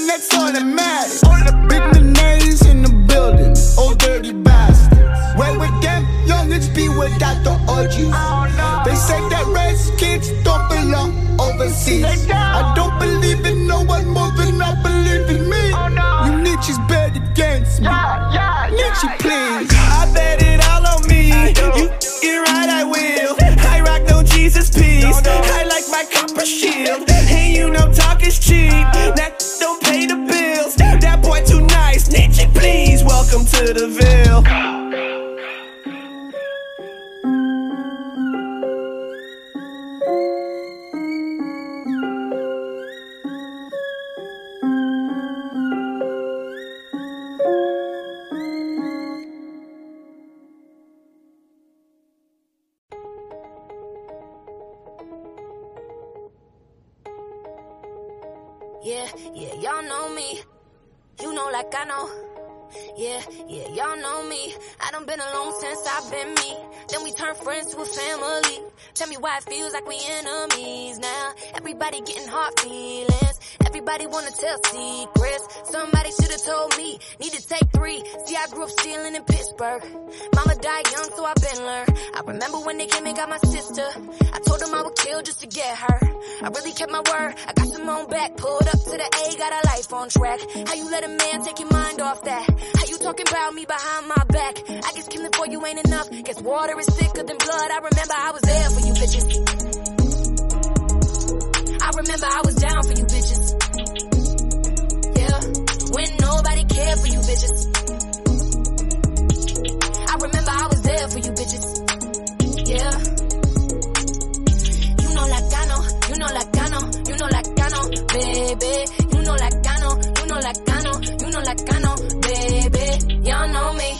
and that's all that matters. All the big names in the building, old dirty bastards. Way with them, youngins be without the orgies. They say that race kids don't belong overseas. I don't believe in no one more than I believe in me. You Nietzsche's bet against me. Nietzsche, please. I bet it all on me. You get right, I will. I rock no Jesus peace. I like my copper shield. Hey, you know talk is cheap. That don't pay the bills. That boy too nice. Nietzsche, please. Welcome to the Ville. Yeah, yeah, y'all know me. You know like I know. Yeah, yeah, y'all know me. I done been alone since I've been me. Then we turn friends to a family. Tell me why it feels like we enemies now. Everybody getting hard feelings. Everybody wanna tell secrets. Somebody should've told me. Need to take three. See, I grew up stealing in Pittsburgh. Mama died young, so I been learned. I remember when they came and got my sister. I told them I would kill just to get her. I really kept my word. I got Simone back. Pulled up to the A, got our life on track. How you let a man take your mind off that? How you talking about me behind my back? I guess killing for you ain't enough. Guess water is thicker than blood. I remember I was there for you bitches. I remember I was down for you bitches. Yeah, when nobody cared for you bitches. I remember I was there for you bitches. Yeah. You know like I know, you know like I know, you know like I know, baby. You know like I know, you know like I know, you know like I know, baby. Y'all know me.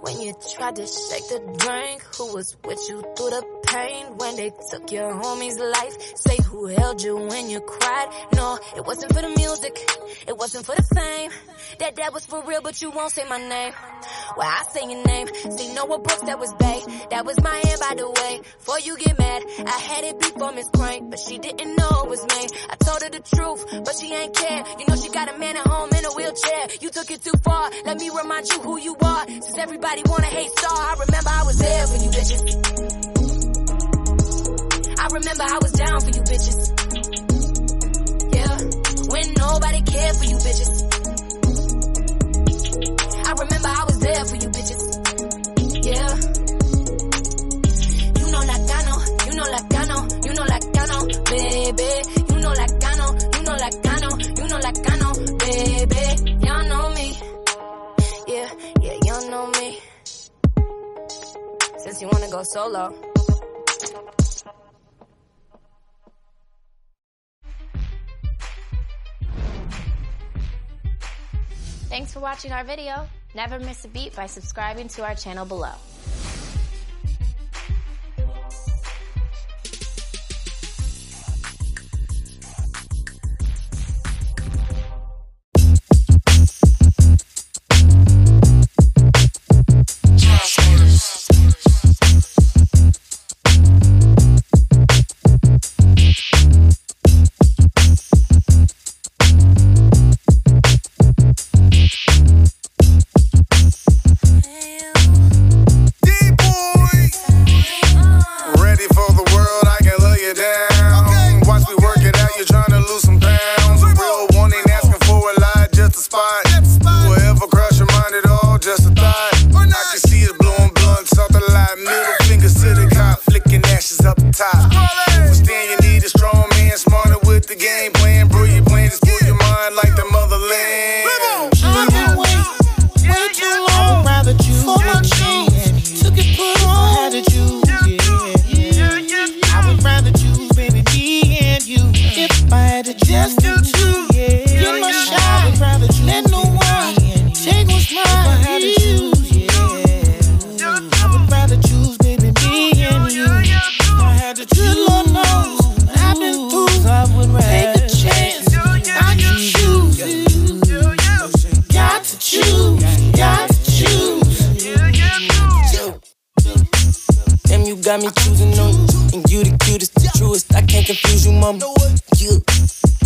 When you tried to shake the drink, who was with you through the pain? When they took your homie's life, say who held you when you cried? No, it wasn't for the music, it wasn't for the fame. That dad was for real, but you won't say my name. Well, I say your name. See, Noah Brooks, that was bae. That was my hand, by the way. Before you get mad, I had it before Miss Crane, but she didn't know it was me. I told her the truth, but she ain't care. You know she got a man at home in a wheelchair. You took it too far, let me remind you who you are. Since everybody wanna hate star, I remember I was there for you bitches. I remember I was down for you bitches. Yeah, when nobody cared for you bitches. I remember I was there for you bitches. Yeah. You know like I know, you know like I know, you know like I know, baby. You know like I know, you know like I know, you know like I know, baby. Y'all know me. Yeah, yeah, y'all know me. Since you wanna go solo. Thanks for watching our video. Never miss a beat by subscribing to our channel below.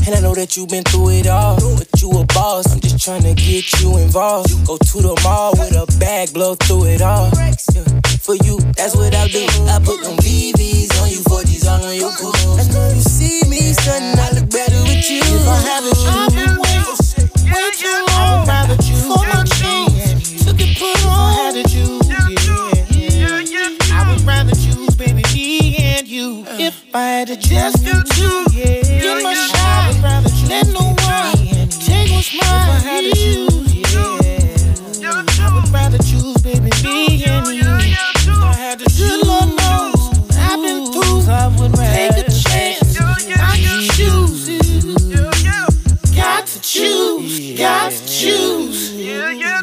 And I know that you've been through it all, but you a boss, I'm just trying to get you involved. Go to the mall with a bag, blow through it all. For you, that's what I do. I put them B Bs on you, forties all on your cool. I know you see me, son, I look better with you. If I have it, I've been waiting way too long for my chance to get put on. If I had it, you, yeah, I would rather choose, baby, me and you. If I had it, just you, yeah, get my shot. I would rather choose, let no one take what's mine. If I had it, you, yeah, I would rather choose, baby, me and you. If I had it, good Lord knows I've been through, so I would rather take a chance. I can choose you. Got to choose, got to choose. Yeah, yeah.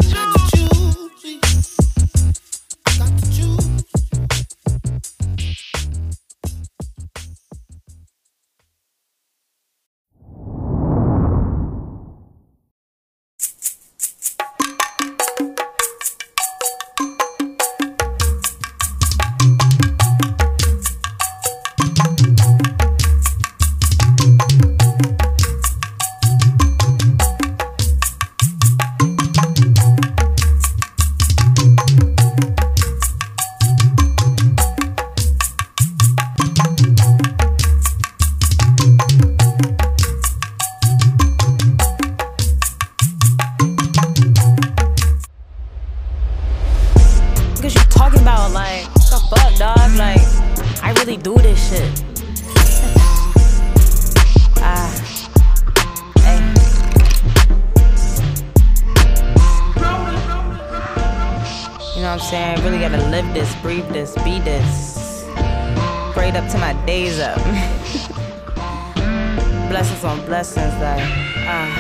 I,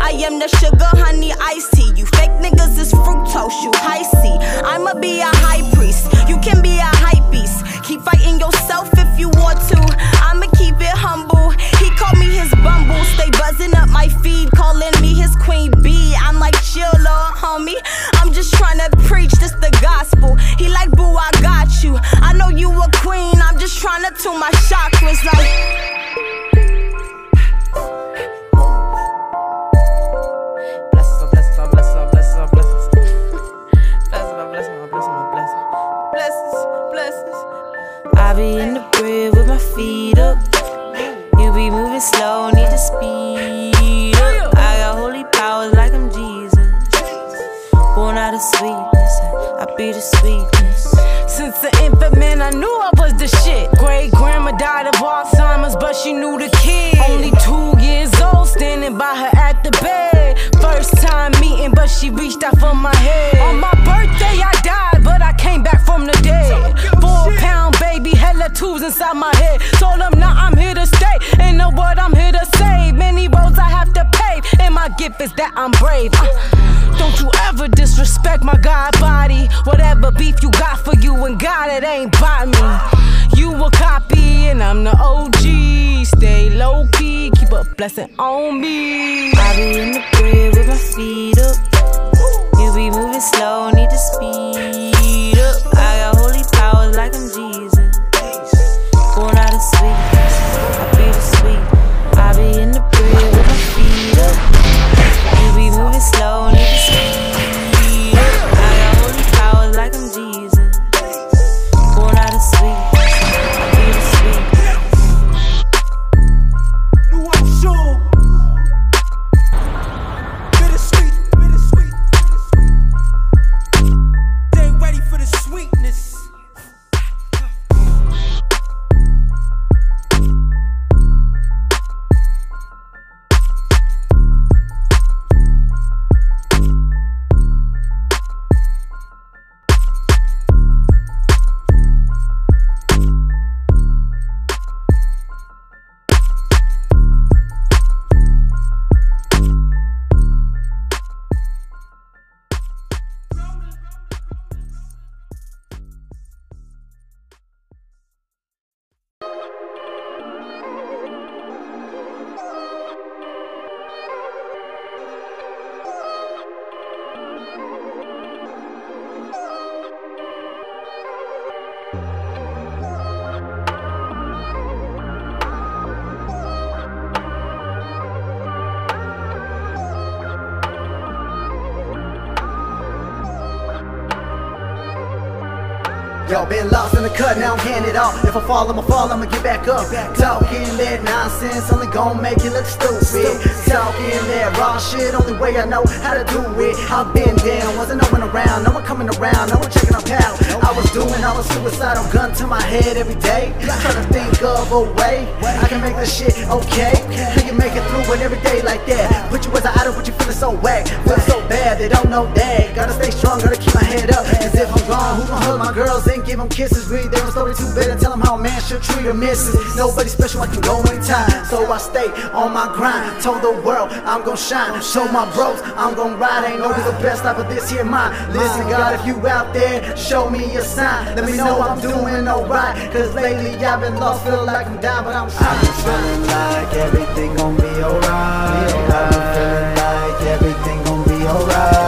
I am the sugar, honey, iced tea. You fake niggas is fructose, you high C. I'ma be a high priest, you can be a hype beast. Keep fighting yourself if you want to, I'ma keep it humble. He called me his bumble, stay buzzing up my feed, calling me his queen bee. I'm like, chill, Lord, homie, I'm just tryna preach, this the gospel. He like, boo, I got you, I know you a queen, I'm just tryna tune my chakras like... I be in the crib with my feet up. You be moving slow, need to speed up. I got holy powers like I'm Jesus. Born out of sweetness, I be the sweetness. Since the infant man, I knew I was the shit. Great grandma died of Alzheimer's, but she knew the kid. Only two years old, standing by her at the bed. First time meeting, but she reached out for my head. On my birthday, I died, but I came back from the dead. Four pound baby, hella twos inside my head. Told them, nah, I'm here to stay. In the world, I'm here to save. Many roads I have to pave, and my gift is that I'm brave. Uh, don't you ever disrespect my God body. Whatever beef you got for you and God, it ain't by me. You a copy, and I'm the O G. Stay low key, keep a blessing on me. I be in the crib with my feet up. You be moving slow, need to speed up. I got holy powers like I'm Jesus. Born out of sweetness, I be the sweet. I be in the crib with my feet up. You be moving slow, need to speed up. I got holy powers like I'm Jesus. Born out of sweetness, I be the sweet. New up show. Bittersweet, bittersweet, bittersweet. They ready for the sweetness. Yo, been lost in the cut, now I'm handed off. If I fall, I'ma fall, I'ma get back up. Talking that nonsense, only gon' make you look stupid. Talking that raw shit, only way I know how to do it. I've been down, wasn't no one around, no one coming around, no one checking up out. I was doing, I was suicidal, gun to my head every day. Trying to think of a way I can make this shit okay. I can make it through it every day like that. Put you as an idol, but you feeling so whack. Feeling so bad, they don't know that. Gotta stay strong, gotta keep my head up. As if I'm gone, who gon' hug my girls and give them kisses? Read them a story too bad and tell them how a man should treat a missus. Nobody special, I can go anytime. So I stay on my grind. Told the world I'm gon' shine. Show my bros I'm gon' ride. Ain't always the best life, but this here mine. Listen, God, if you out there, show me a sign. Let me know I'm doing alright. Cause lately I've been lost, feel like I'm down, but I'm trying. I've been feeling like everything gon' be alright. I've been feeling like everything gon' be alright.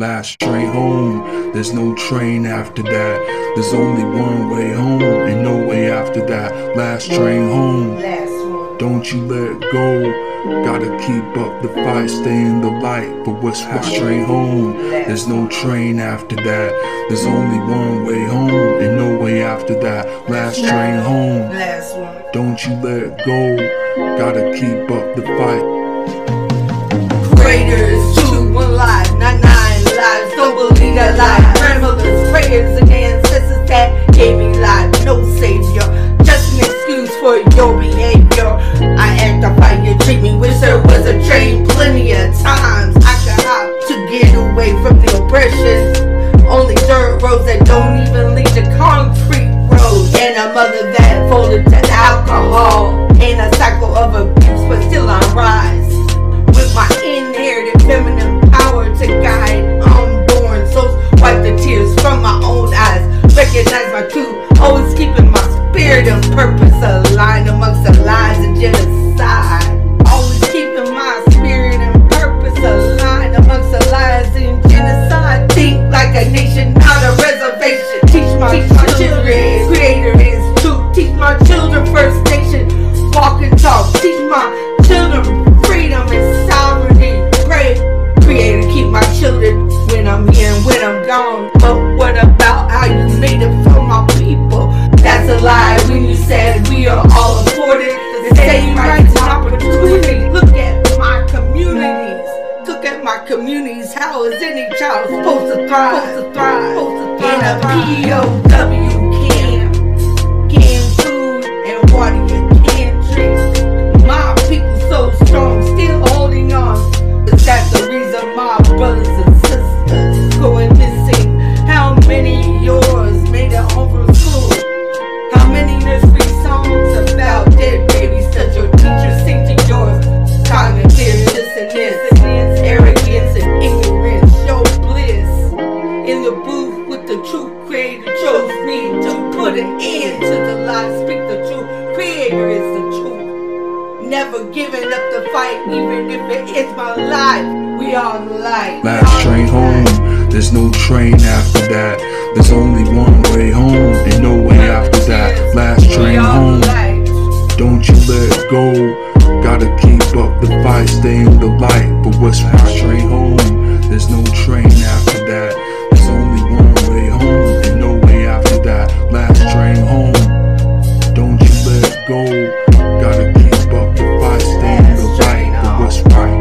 Last train home, there's no train after that. There's only one way home and no way after that. Last train home, don't you let go. Gotta keep up the fight, stay in the light. But what's last train home? There's no train after that. There's only one way home and no way after that. Last train home, don't you let go. Gotta keep up the fight. Graders, two, one life, nine, nine. Don't believe that lie. Grandmother's prayers and ancestors that gave me life. No savior, just an excuse for your behavior. I act up how you treat me. Wish there was a train plenty of times I could hop to get away from the oppression. Only dirt roads that don't even lead to concrete roads. And a mother that folded to alcohol. And a cycle of abuse, but still I rise with my inherited feminine power to guide. Wipe the tears from my own eyes. Recognize my truth, always keeping my spirit and purpose aligned amongst the lies and genocide. Always keeping my spirit and purpose aligned amongst the lies and genocide. Think like a nation, not a reservation. Teach my, teach my children, children, creator is truth. Teach my children, First Nation, walk and talk. Teach my children freedom and sovereignty. Pray, creator, keep my children. When I'm here and when I'm gone. But what about how you made it for my people? That's a lie when you said we are all afforded the same rights and opportunity. Look at my communities. Look at my communities. How is any child supposed to thrive? Supposed to thrive, supposed to thrive in a P O W camp? Canned food and water you can't drink. My people so strong, still holding on. Is that the reason my brothers and going missing? How many yours made it home from school? How many nursery songs about dead babies does your teacher sing to yours? Cognitive dissonance, arrogance and ignorance, show bliss. In the booth with the true creator chose me to put an end to the lie. Speak the truth, creator is the truth. Never giving up the fight, even if it is my life. We are the light. Last train home. There's no train after that. There's only one way home and no way after that. Last train home, don't you let go. Gotta keep up the fight, stay in the light. But what's last train home? There's no train after that. There's only one way home and no way after that. Last train home, don't you let go. Gotta keep up the fight, stay in the light. But what's right?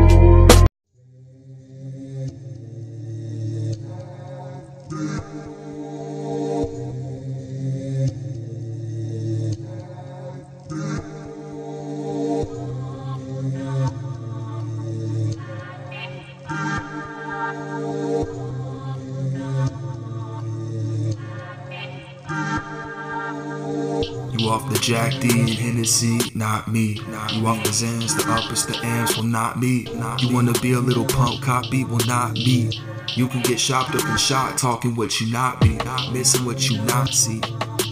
off the Jack D and Hennessy, not me. You off the Zans, the uppers, the amps, well not me. You wanna be a little punk copy, well not me. You can get shopped up and shot talking what you not be, missing what you not see.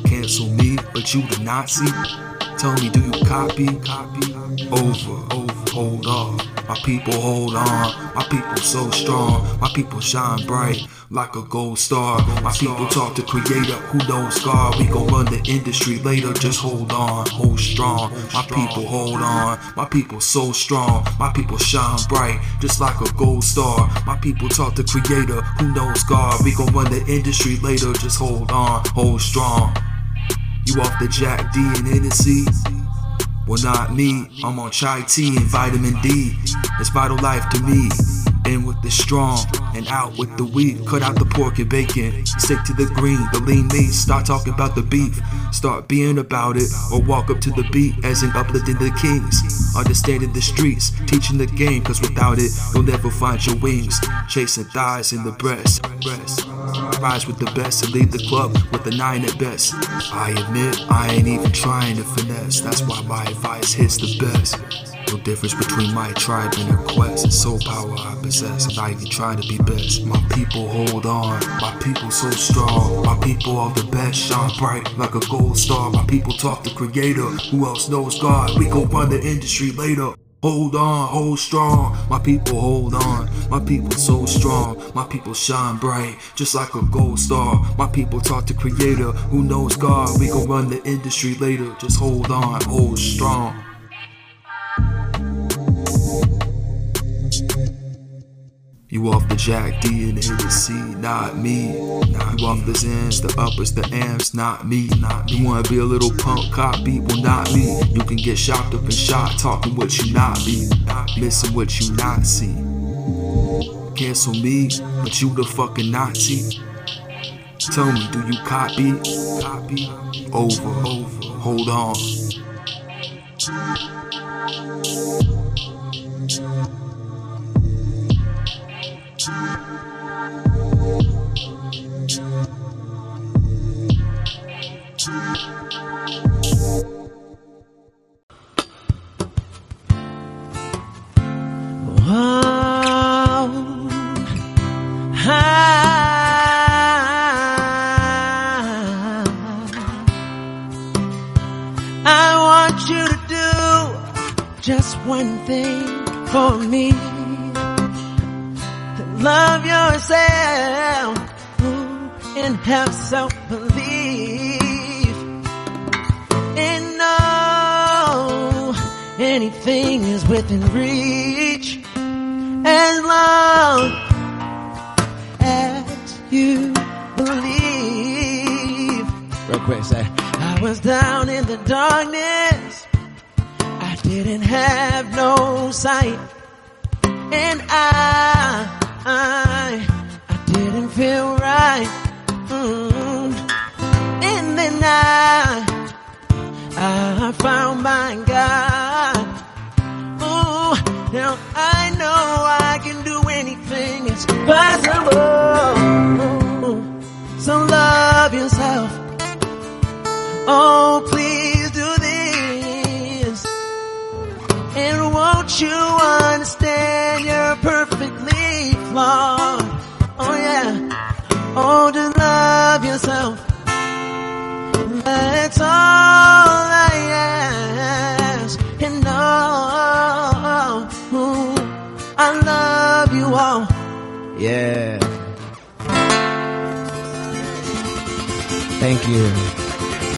Cancel me, but you the Nazi. Tell me, do you copy? Copy. Over, over, hold on. My people hold on. My people so strong. My people shine bright like a gold star. My people talk to creator who don't scar. We gon' run the industry later. Just hold on, hold strong. My people hold on. My people so strong. My people shine bright just like a gold star. My people talk to creator who don't scar. We gon' run the industry later. Just hold on, hold strong. You off the Jack D and Hennessy? Well not me, I'm on chai tea and vitamin D. It's vital life to me. In with the strong and out with the weak. Cut out the pork and bacon, stick to the green, the lean meat. Start talking about the beef, start being about it. Or walk up to the beat as in uplifting the kings. Understanding the streets, teaching the game, cause without it, you'll never find your wings. Chasing thighs in the breast. Rise with the best and leave the club with a nine at best. I admit, I ain't even trying to finesse. That's why my advice hits the best. No difference between my tribe and her quest. It's soul power I possess, and I even try to be best. My people hold on, my people so strong. My people are the best, shine bright like a gold star. My people talk to creator, who else knows God? We gon' run the industry later. Hold on, hold strong. My people hold on. My people so strong. My people shine bright, just like a gold star. My people talk to creator, who knows God? We gon' run the industry later. Just hold on, hold strong. You off the Jack D and Hennessy, not me. You off the Zans, the uppers, the amps, not me. You wanna be a little punk copy, well not me. You can get shopped up and shot talking what you not be, missing what you not see. Cancel me, but you the fucking Nazi. Tell me, do you copy? Copy. Over, over, hold on. One thing for me, to love yourself, ooh, and have self-belief, and know anything is within reach, as long as you believe. Real quick, say, I was down in the darkness, didn't have no sight, and I, I, I didn't feel right, mm. And then I, I found my God. Ooh, now I know I can do anything, it's possible. Ooh, so love yourself, oh please do this. And won't you understand you're perfectly flawed? Oh yeah, oh to love yourself. That's all I ask. And oh, ooh, I love you all. Yeah. Thank you.